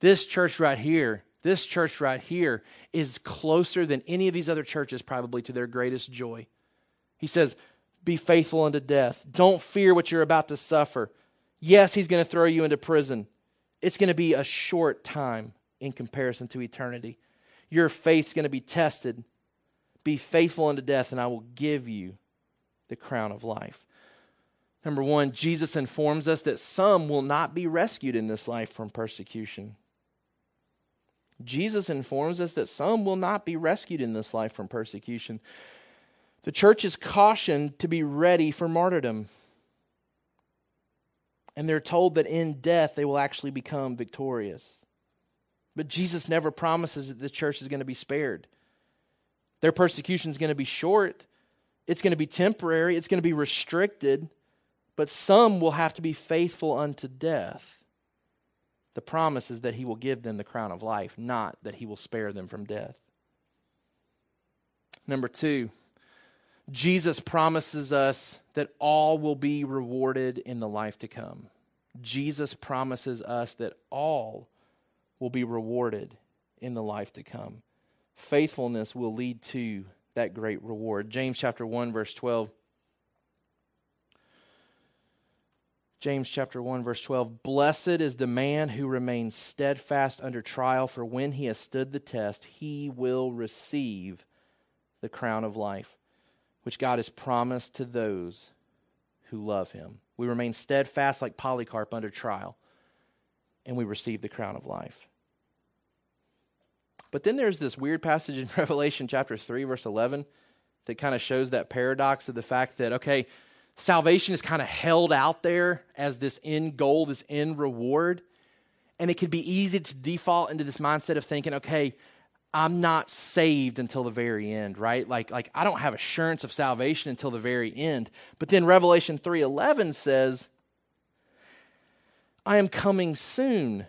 This church right here This church right here is closer than any of these other churches probably to their greatest joy. He says, be faithful unto death. Don't fear what you're about to suffer. Yes, he's going to throw you into prison. It's going to be a short time in comparison to eternity. Your faith's going to be tested. Be faithful unto death, and I will give you the crown of life. Number one, Jesus informs us that some will not be rescued in this life from persecution. Jesus informs us that some will not be rescued in this life from persecution. The church is cautioned to be ready for martyrdom. And they're told that in death they will actually become victorious. But Jesus never promises that the church is going to be spared. Their persecution is going to be short. It's going to be temporary. It's going to be restricted. But some will have to be faithful unto death. The promise is that he will give them the crown of life, not that he will spare them from death. Number two, Jesus promises us that all will be rewarded in the life to come. Jesus promises us that all will be rewarded in the life to come. Faithfulness will lead to that great reward. James chapter one, verse twelve. James chapter one, verse twelve, blessed is the man who remains steadfast under trial, for when he has stood the test, he will receive the crown of life, which God has promised to those who love him. We remain steadfast like Polycarp under trial, and we receive the crown of life. But then there's this weird passage in Revelation chapter three, verse eleven, that kind of shows that paradox of the fact that, okay, salvation is kind of held out there as this end goal, this end reward. And it could be easy to default into this mindset of thinking, okay, I'm not saved until the very end, right? Like, like I don't have assurance of salvation until the very end. But then Revelation three eleven says, I am coming soon,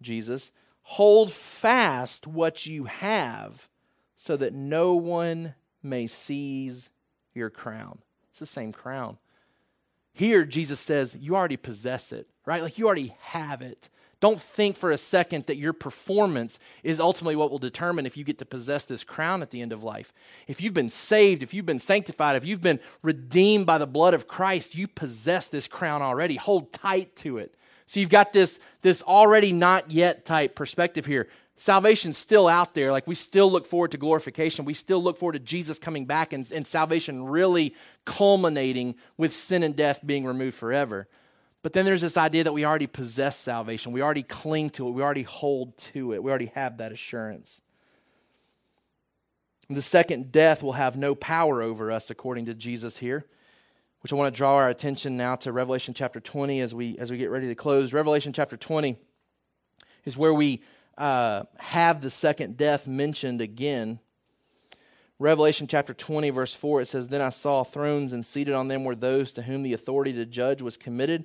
Jesus. Hold fast what you have so that no one may seize your crown. It's the same crown. Here, Jesus says, you already possess it, right? Like you already have it. Don't think for a second that your performance is ultimately what will determine if you get to possess this crown at the end of life. If you've been saved, if you've been sanctified, if you've been redeemed by the blood of Christ, you possess this crown already. Hold tight to it. So you've got this, this already not yet type perspective here. Salvation's still out there. Like, we still look forward to glorification. We still look forward to Jesus coming back and, and salvation really culminating with sin and death being removed forever. But then there's this idea that we already possess salvation. We already cling to it. We already hold to it. We already have that assurance. And the second death will have no power over us, according to Jesus here, which I want to draw our attention now to Revelation chapter twenty as we as we get ready to close. Revelation chapter twenty is where we uh, have the second death mentioned again. Revelation chapter twenty, verse four, it says, "Then I saw thrones, and seated on them were those to whom the authority to judge was committed.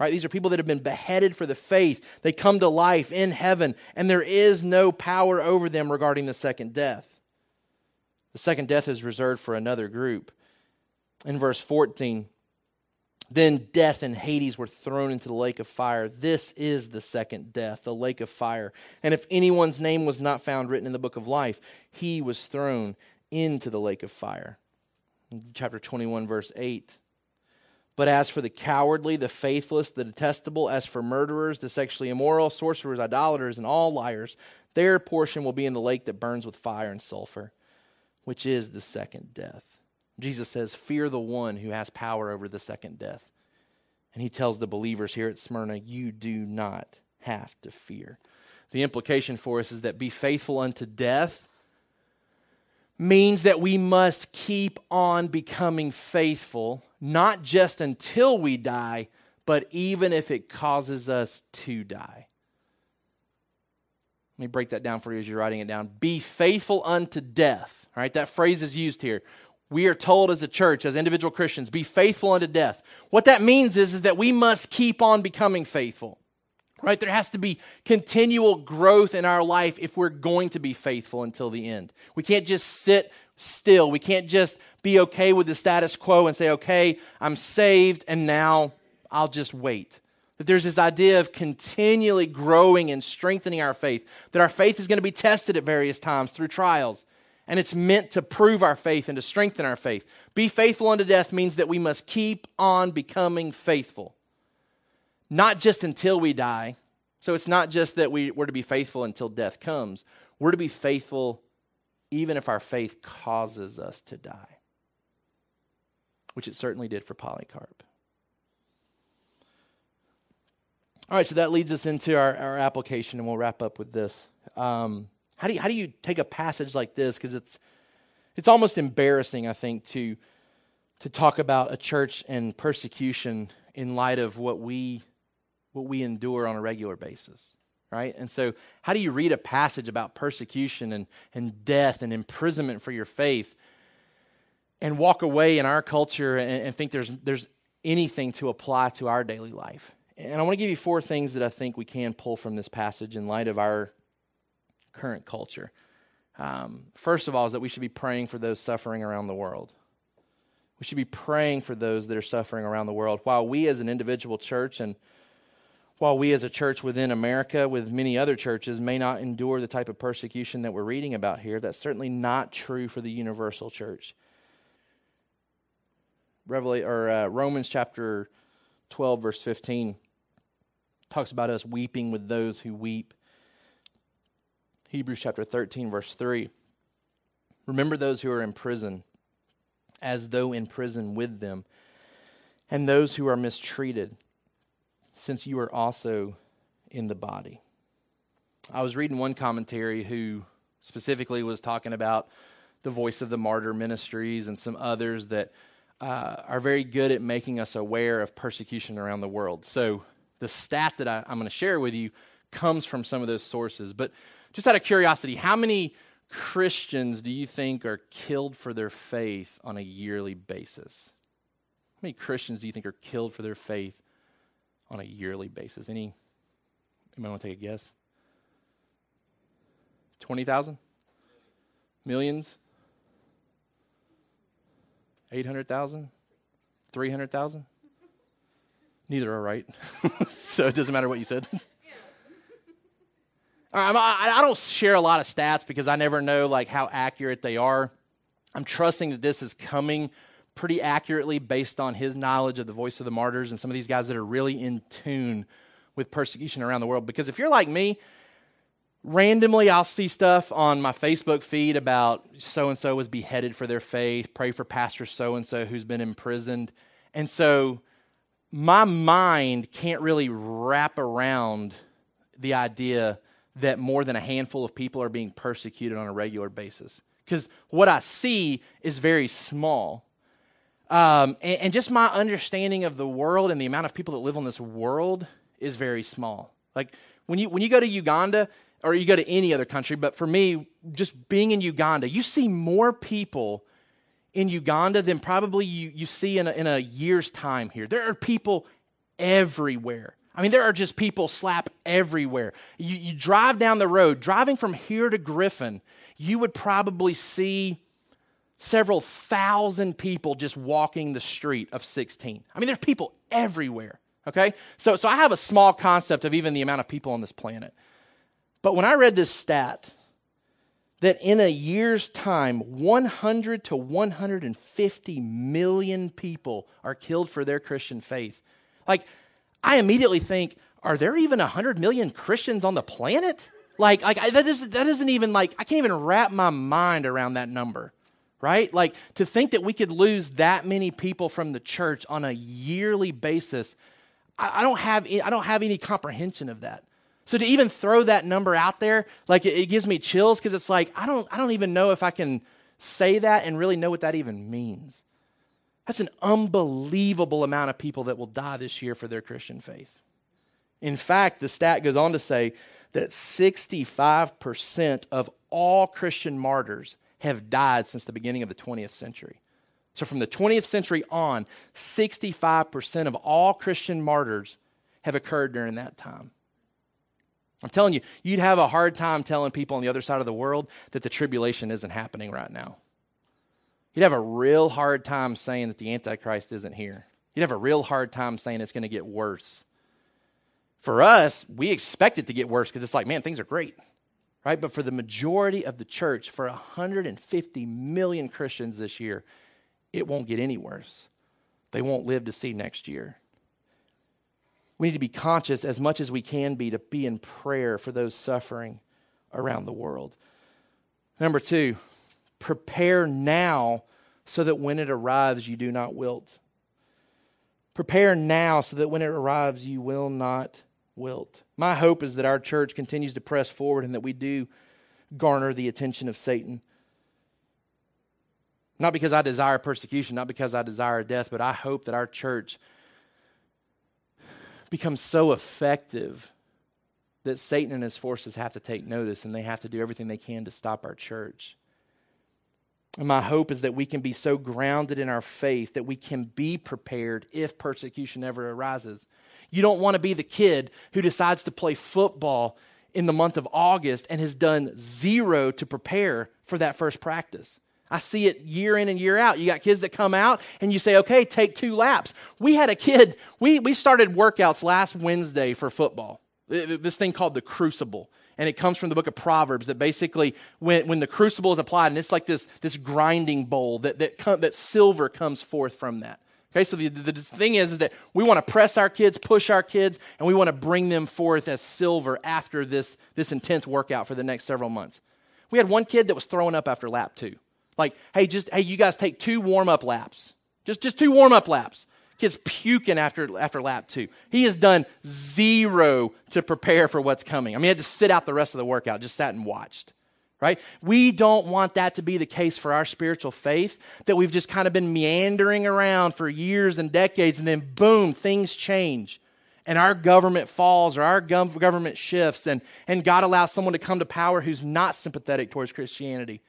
Right? These are people that have been beheaded for the faith. They come to life in heaven, and there is no power over them regarding the second death. The second death is reserved for another group. In verse fourteen, "Then death and Hades were thrown into the lake of fire. This is the second death, the lake of fire. And if anyone's name was not found written in the book of life, he was thrown into the lake of fire." Chapter twenty-one, verse eight. "But as for the cowardly, the faithless, the detestable, as for murderers, the sexually immoral, sorcerers, idolaters, and all liars, their portion will be in the lake that burns with fire and sulfur, which is the second death." Jesus says, "Fear the one who has power over the second death." And he tells the believers here at Smyrna, you do not have to fear. The implication for us is that be faithful unto death means that we must keep on becoming faithful, not just until we die, but even if it causes us to die. Let me break that down for you as you're writing it down. Be faithful unto death. All right, that phrase is used here. We are told as a church, as individual Christians, be faithful unto death. What that means is, is that we must keep on becoming faithful. Right? There has to be continual growth in our life if we're going to be faithful until the end. We can't just sit still. We can't just be okay with the status quo and say, okay, I'm saved and now I'll just wait. That there's this idea of continually growing and strengthening our faith, that our faith is going to be tested at various times through trials. And it's meant to prove our faith and to strengthen our faith. Be faithful unto death means that we must keep on becoming faithful. Not just until we die. So it's not just that we, we're to be faithful until death comes. We're to be faithful even if our faith causes us to die, which it certainly did for Polycarp. All right, so that leads us into our, our application, and we'll wrap up with this. Um, How do you, how do you take a passage like this? Because it's it's almost embarrassing, I think, to to talk about a church and persecution in light of what we what we endure on a regular basis, right? And so, how do you read a passage about persecution and and death and imprisonment for your faith, and walk away in our culture and, and think there's there's anything to apply to our daily life? And I want to give you four things that I think we can pull from this passage in light of our current culture. Um, first of all, is that we should be praying for those suffering around the world. We should be praying for those that are suffering around the world. While we as an individual church and while we as a church within America with many other churches may not endure the type of persecution that we're reading about here, that's certainly not true for the universal church. Revelation, or uh, Romans chapter twelve, verse fifteen talks about us weeping with those who weep. Hebrews chapter thirteen, verse three. Remember those who are in prison, as though in prison with them, and those who are mistreated, since you are also in the body. I was reading one commentary who specifically was talking about the Voice of the Martyr ministries and some others that uh, are very good at making us aware of persecution around the world. So the stat that I, I'm going to share with you comes from some of those sources, but just out of curiosity, how many Christians do you think are killed for their faith on a yearly basis? How many Christians do you think are killed for their faith on a yearly basis? Any, anybody want to take a guess? twenty thousand? Millions? eight hundred thousand? three hundred thousand? Neither are right. So it doesn't matter what you said. All right, I, I don't share a lot of stats because I never know like how accurate they are. I'm trusting that this is coming pretty accurately based on his knowledge of the voice of the martyrs and some of these guys that are really in tune with persecution around the world. Because if you're like me, randomly I'll see stuff on my Facebook feed about so-and-so was beheaded for their faith, pray for pastor so-and-so who's been imprisoned. And so my mind can't really wrap around the idea that more than a handful of people are being persecuted on a regular basis. Because what I see is very small. Um, and, and just my understanding of the world and the amount of people that live on this world is very small. Like when you when you go to Uganda or you go to any other country, but for me, just being in Uganda, you see more people in Uganda than probably you, you see in a, in a year's time here. There are people everywhere. I mean, there are just people slap everywhere. You, you drive down the road, driving from here to Griffin, you would probably see several thousand people just walking the street of sixteen. I mean, there's people everywhere, okay? So, so I have a small concept of even the amount of people on this planet. But when I read this stat, that in a year's time, one hundred to one hundred fifty million people are killed for their Christian faith. Like, I immediately think, are there even one hundred million Christians on the planet? Like, like I, that, is, that isn't even like, I can't even wrap my mind around that number, right? Like, to think that we could lose that many people from the church on a yearly basis, I, I don't have I don't have any comprehension of that. So to even throw that number out there, like, it, it gives me chills because it's like, I don't I don't even know if I can say that and really know what that even means. That's an unbelievable amount of people that will die this year for their Christian faith. In fact, the stat goes on to say that sixty-five percent of all Christian martyrs have died since the beginning of the twentieth century. So from the twentieth century on, sixty-five percent of all Christian martyrs have occurred during that time. I'm telling you, you'd have a hard time telling people on the other side of the world that the tribulation isn't happening right now. You'd have a real hard time saying that the Antichrist isn't here. You'd have a real hard time saying it's going to get worse. For us, we expect it to get worse because it's like, man, things are great, right? But for the majority of the church, for one hundred fifty million Christians this year, it won't get any worse. They won't live to see next year. We need to be conscious as much as we can be to be in prayer for those suffering around the world. Number two, prepare now so that when it arrives, you do not wilt. Prepare now so that when it arrives, you will not wilt. My hope is that our church continues to press forward and that we do garner the attention of Satan. Not because I desire persecution, not because I desire death, but I hope that our church becomes so effective that Satan and his forces have to take notice and they have to do everything they can to stop our church. And my hope is that we can be so grounded in our faith that we can be prepared if persecution ever arises. You don't want to be the kid who decides to play football in the month of August and has done zero to prepare for that first practice. I see it year in and year out. You got kids that come out and you say, okay, take two laps. We had a kid, we, we started workouts last Wednesday for football. This thing called the crucible. And it comes from the book of Proverbs that basically when, when the crucible is applied, and it's like this, this grinding bowl that that, com- that silver comes forth from that. Okay, so the, the, the thing is, is that we want to press our kids, push our kids, and we want to bring them forth as silver after this, this intense workout for the next several months. We had one kid that was throwing up after lap two. Like, hey, just hey, you guys take two warm-up laps. Just just two warm-up laps. Kid's puking after after lap two. He has done zero to prepare for what's coming. I mean, he had to sit out the rest of the workout, just sat and watched, right? We don't want that to be the case for our spiritual faith, that we've just kind of been meandering around for years and decades, and then boom, things change, and our government falls or our government shifts, and, and God allows someone to come to power who's not sympathetic towards Christianity.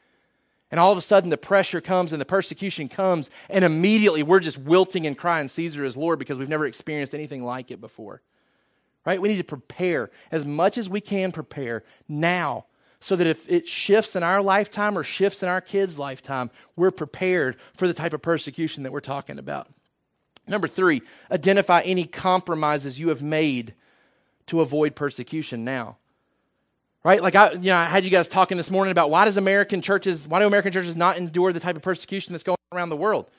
And all of a sudden the pressure comes and the persecution comes and immediately we're just wilting and crying Caesar is Lord because we've never experienced anything like it before, right? We need to prepare as much as we can prepare now so that if it shifts in our lifetime or shifts in our kids' lifetime, we're prepared for the type of persecution that we're talking about. Number three, identify any compromises you have made to avoid persecution now. Right? Like I, you know, I had you guys talking this morning about why does American churches, why do American churches not endure the type of persecution that's going on around the world?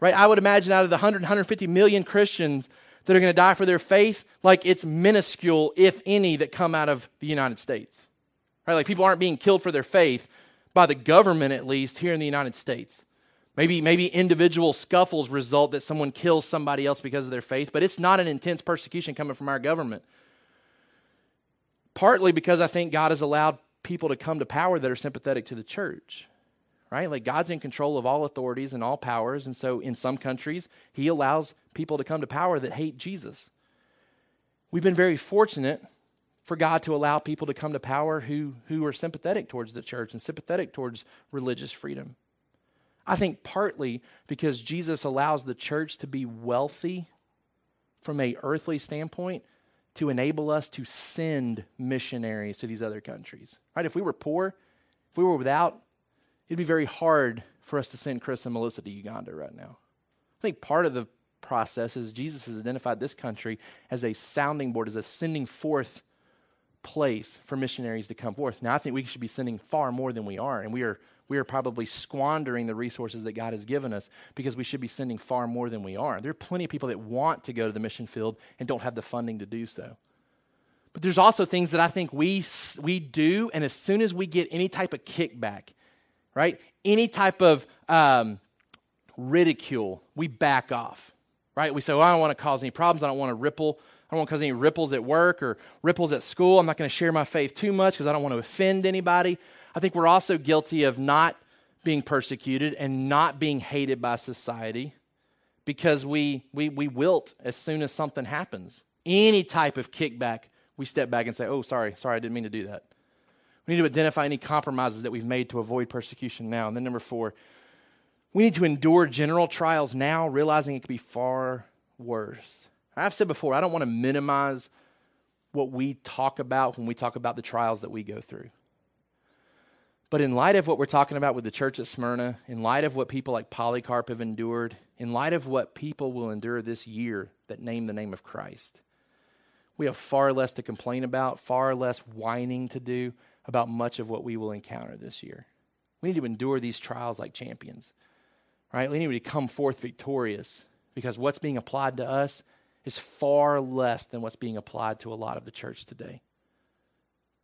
Right? I would imagine out of the one hundred, one hundred fifty million Christians that are going to die for their faith, like it's minuscule, if any, that come out of the United States. Right? Like people aren't being killed for their faith by the government, at least here in the United States. Maybe maybe individual scuffles result that someone kills somebody else because of their faith, but it's not an intense persecution coming from our government. Partly because I think God has allowed people to come to power that are sympathetic to the church, right? Like God's in control of all authorities and all powers. And so in some countries, he allows people to come to power that hate Jesus. We've been very fortunate for God to allow people to come to power who, who are sympathetic towards the church and sympathetic towards religious freedom. I think partly because Jesus allows the church to be wealthy from an earthly standpoint to enable us to send missionaries to these other countries, right? If we were poor, if we were without, it'd be very hard for us to send Chris and Melissa to Uganda right now. I think part of the process is Jesus has identified this country as a sounding board, as a sending forth place for missionaries to come forth. Now, I think we should be sending far more than we are, and we are we are probably squandering the resources that God has given us because we should be sending far more than we are. There are plenty of people that want to go to the mission field and don't have the funding to do so. But there's also things that I think we we do, and as soon as we get any type of kickback, right, any type of um, ridicule, we back off, right? We say, well, I don't want to cause any problems. I don't want to ripple. I don't want to cause any ripples at work or ripples at school. I'm not going to share my faith too much because I don't want to offend anybody. I think we're also guilty of not being persecuted and not being hated by society because we we we wilt as soon as something happens. Any type of kickback, we step back and say, oh, sorry, sorry, I didn't mean to do that. We need to identify any compromises that we've made to avoid persecution now. And then number four, we need to endure general trials now, realizing it could be far worse. I've said before, I don't want to minimize what we talk about when we talk about the trials that we go through. But in light of what we're talking about with the church at Smyrna, in light of what people like Polycarp have endured, in light of what people will endure this year that name the name of Christ, we have far less to complain about, far less whining to do about much of what we will encounter this year. We need to endure these trials like champions, right? We need to come forth victorious because what's being applied to us is far less than what's being applied to a lot of the church today.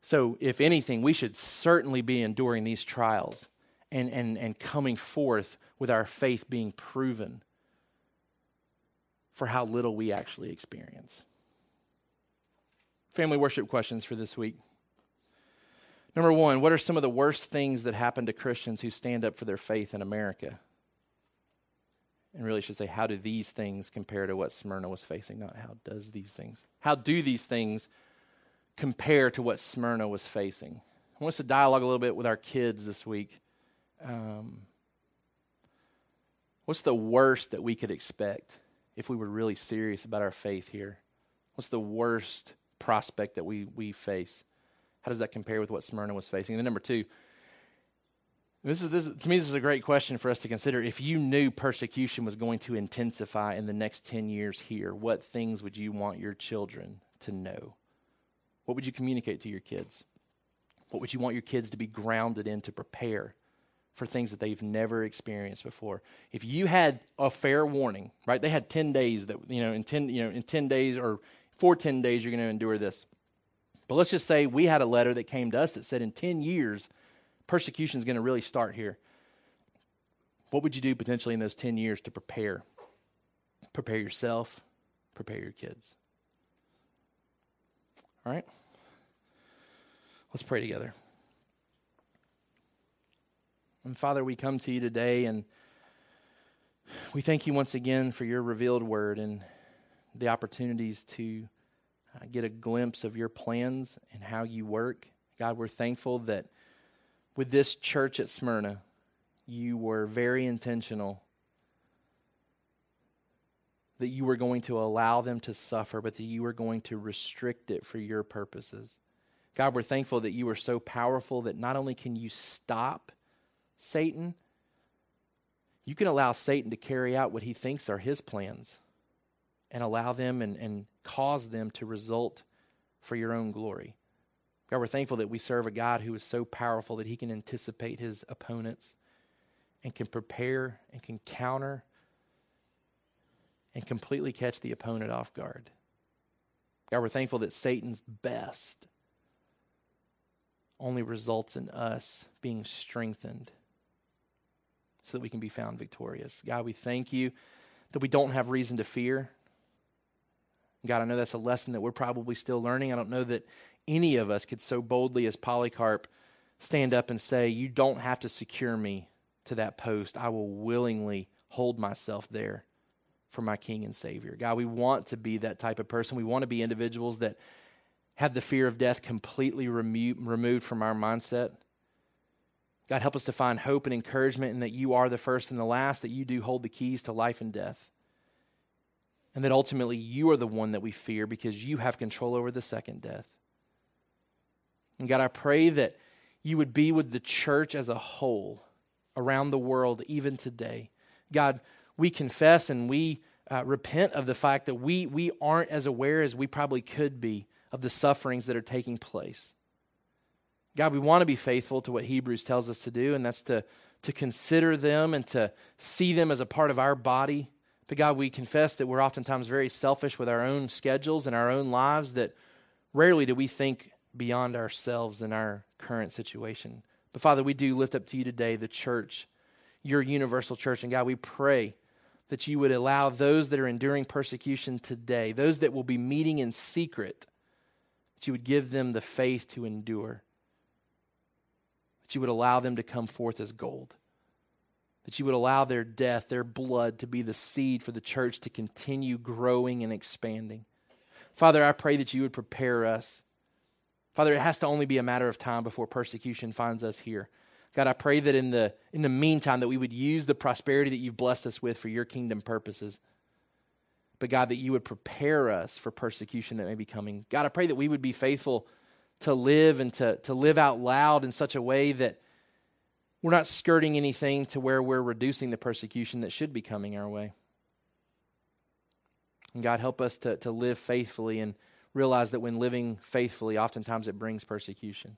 So if anything, we should certainly be enduring these trials and, and, and coming forth with our faith being proven for how little we actually experience. Family worship questions for this week. Number one, what are some of the worst things that happen to Christians who stand up for their faith in America? And really should say, how do these things compare to what Smyrna was facing? Not how does these things. How do these things compare to what Smyrna was facing? I want us to dialogue a little bit with our kids this week. Um, what's the worst that we could expect if we were really serious about our faith here? What's the worst prospect that we we face? How does that compare with what Smyrna was facing? And then number two, this is this to me this is a great question for us to consider. If you knew persecution was going to intensify in the next ten years here, what things would you want your children to know? What would you communicate to your kids? What would you want your kids to be grounded in to prepare for things that they've never experienced before? If you had a fair warning, right? They had ten days that, you know, in ten, you know, in ten days or for ten days, you're going to endure this. But let's just say we had a letter that came to us that said in ten years, persecution is going to really start here. What would you do potentially in those ten years to prepare? Prepare yourself, prepare your kids. All right, let's pray together. And Father, we come to you today and we thank you once again for your revealed word and the opportunities to uh, get a glimpse of your plans and how you work. God, we're thankful that with this church at Smyrna, you were very intentional that you were going to allow them to suffer, but that you were going to restrict it for your purposes. God, we're thankful that you are so powerful that not only can you stop Satan, you can allow Satan to carry out what he thinks are his plans and allow them and, and cause them to result for your own glory. God, we're thankful that we serve a God who is so powerful that he can anticipate his opponents and can prepare and can counter and completely catch the opponent off guard. God, we're thankful that Satan's best only results in us being strengthened so that we can be found victorious. God, we thank you that we don't have reason to fear. God, I know that's a lesson that we're probably still learning. I don't know that any of us could so boldly as Polycarp stand up and say, you don't have to secure me to that post. I will willingly hold myself there for my King and Savior. God, we want to be that type of person. We want to be individuals that have the fear of death completely remo- removed from our mindset. God, help us to find hope and encouragement in that you are the first and the last, that you do hold the keys to life and death, and that ultimately you are the one that we fear because you have control over the second death. And God, I pray that you would be with the church as a whole around the world even today. God, we confess and we uh, repent of the fact that we we aren't as aware as we probably could be of the sufferings that are taking place. God, we want to be faithful to what Hebrews tells us to do, and that's to, to consider them and to see them as a part of our body. But God, we confess that we're oftentimes very selfish with our own schedules and our own lives, that rarely do we think beyond ourselves and our current situation. But Father, we do lift up to you today the church, your universal church. And God, we pray that you would allow those that are enduring persecution today, those that will be meeting in secret, that you would give them the faith to endure, that you would allow them to come forth as gold, that you would allow their death, their blood to be the seed for the church to continue growing and expanding. Father, I pray that you would prepare us. Father, it has to only be a matter of time before persecution finds us here. God, I pray that in the in the meantime that we would use the prosperity that you've blessed us with for your kingdom purposes. But God, that you would prepare us for persecution that may be coming. God, I pray that we would be faithful to live and to, to live out loud in such a way that we're not skirting anything to where we're reducing the persecution that should be coming our way. And God, help us to, to live faithfully and realize that when living faithfully, oftentimes it brings persecution.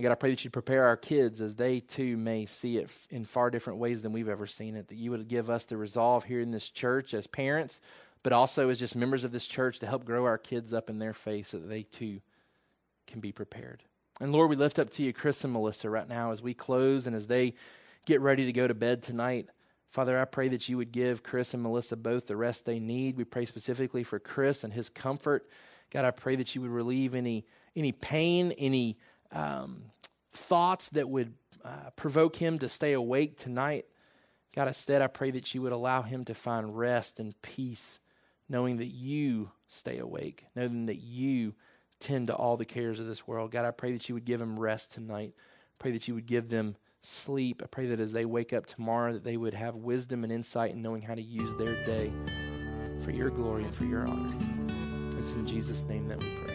God, I pray that you prepare our kids as they too may see it in far different ways than we've ever seen it, that you would give us the resolve here in this church as parents, but also as just members of this church to help grow our kids up in their faith so that they too can be prepared. And Lord, we lift up to you Chris and Melissa right now as we close and as they get ready to go to bed tonight. Father, I pray that you would give Chris and Melissa both the rest they need. We pray specifically for Chris and his comfort. God, I pray that you would relieve any any pain, any um, thoughts that would uh, provoke him to stay awake tonight. God, instead, I pray that you would allow him to find rest and peace, knowing that you stay awake, knowing that you tend to all the cares of this world. God, I pray that you would give them rest tonight. I pray that you would give them sleep. I pray that as they wake up tomorrow, that they would have wisdom and insight in knowing how to use their day for your glory and for your honor. It's in Jesus' name that we pray.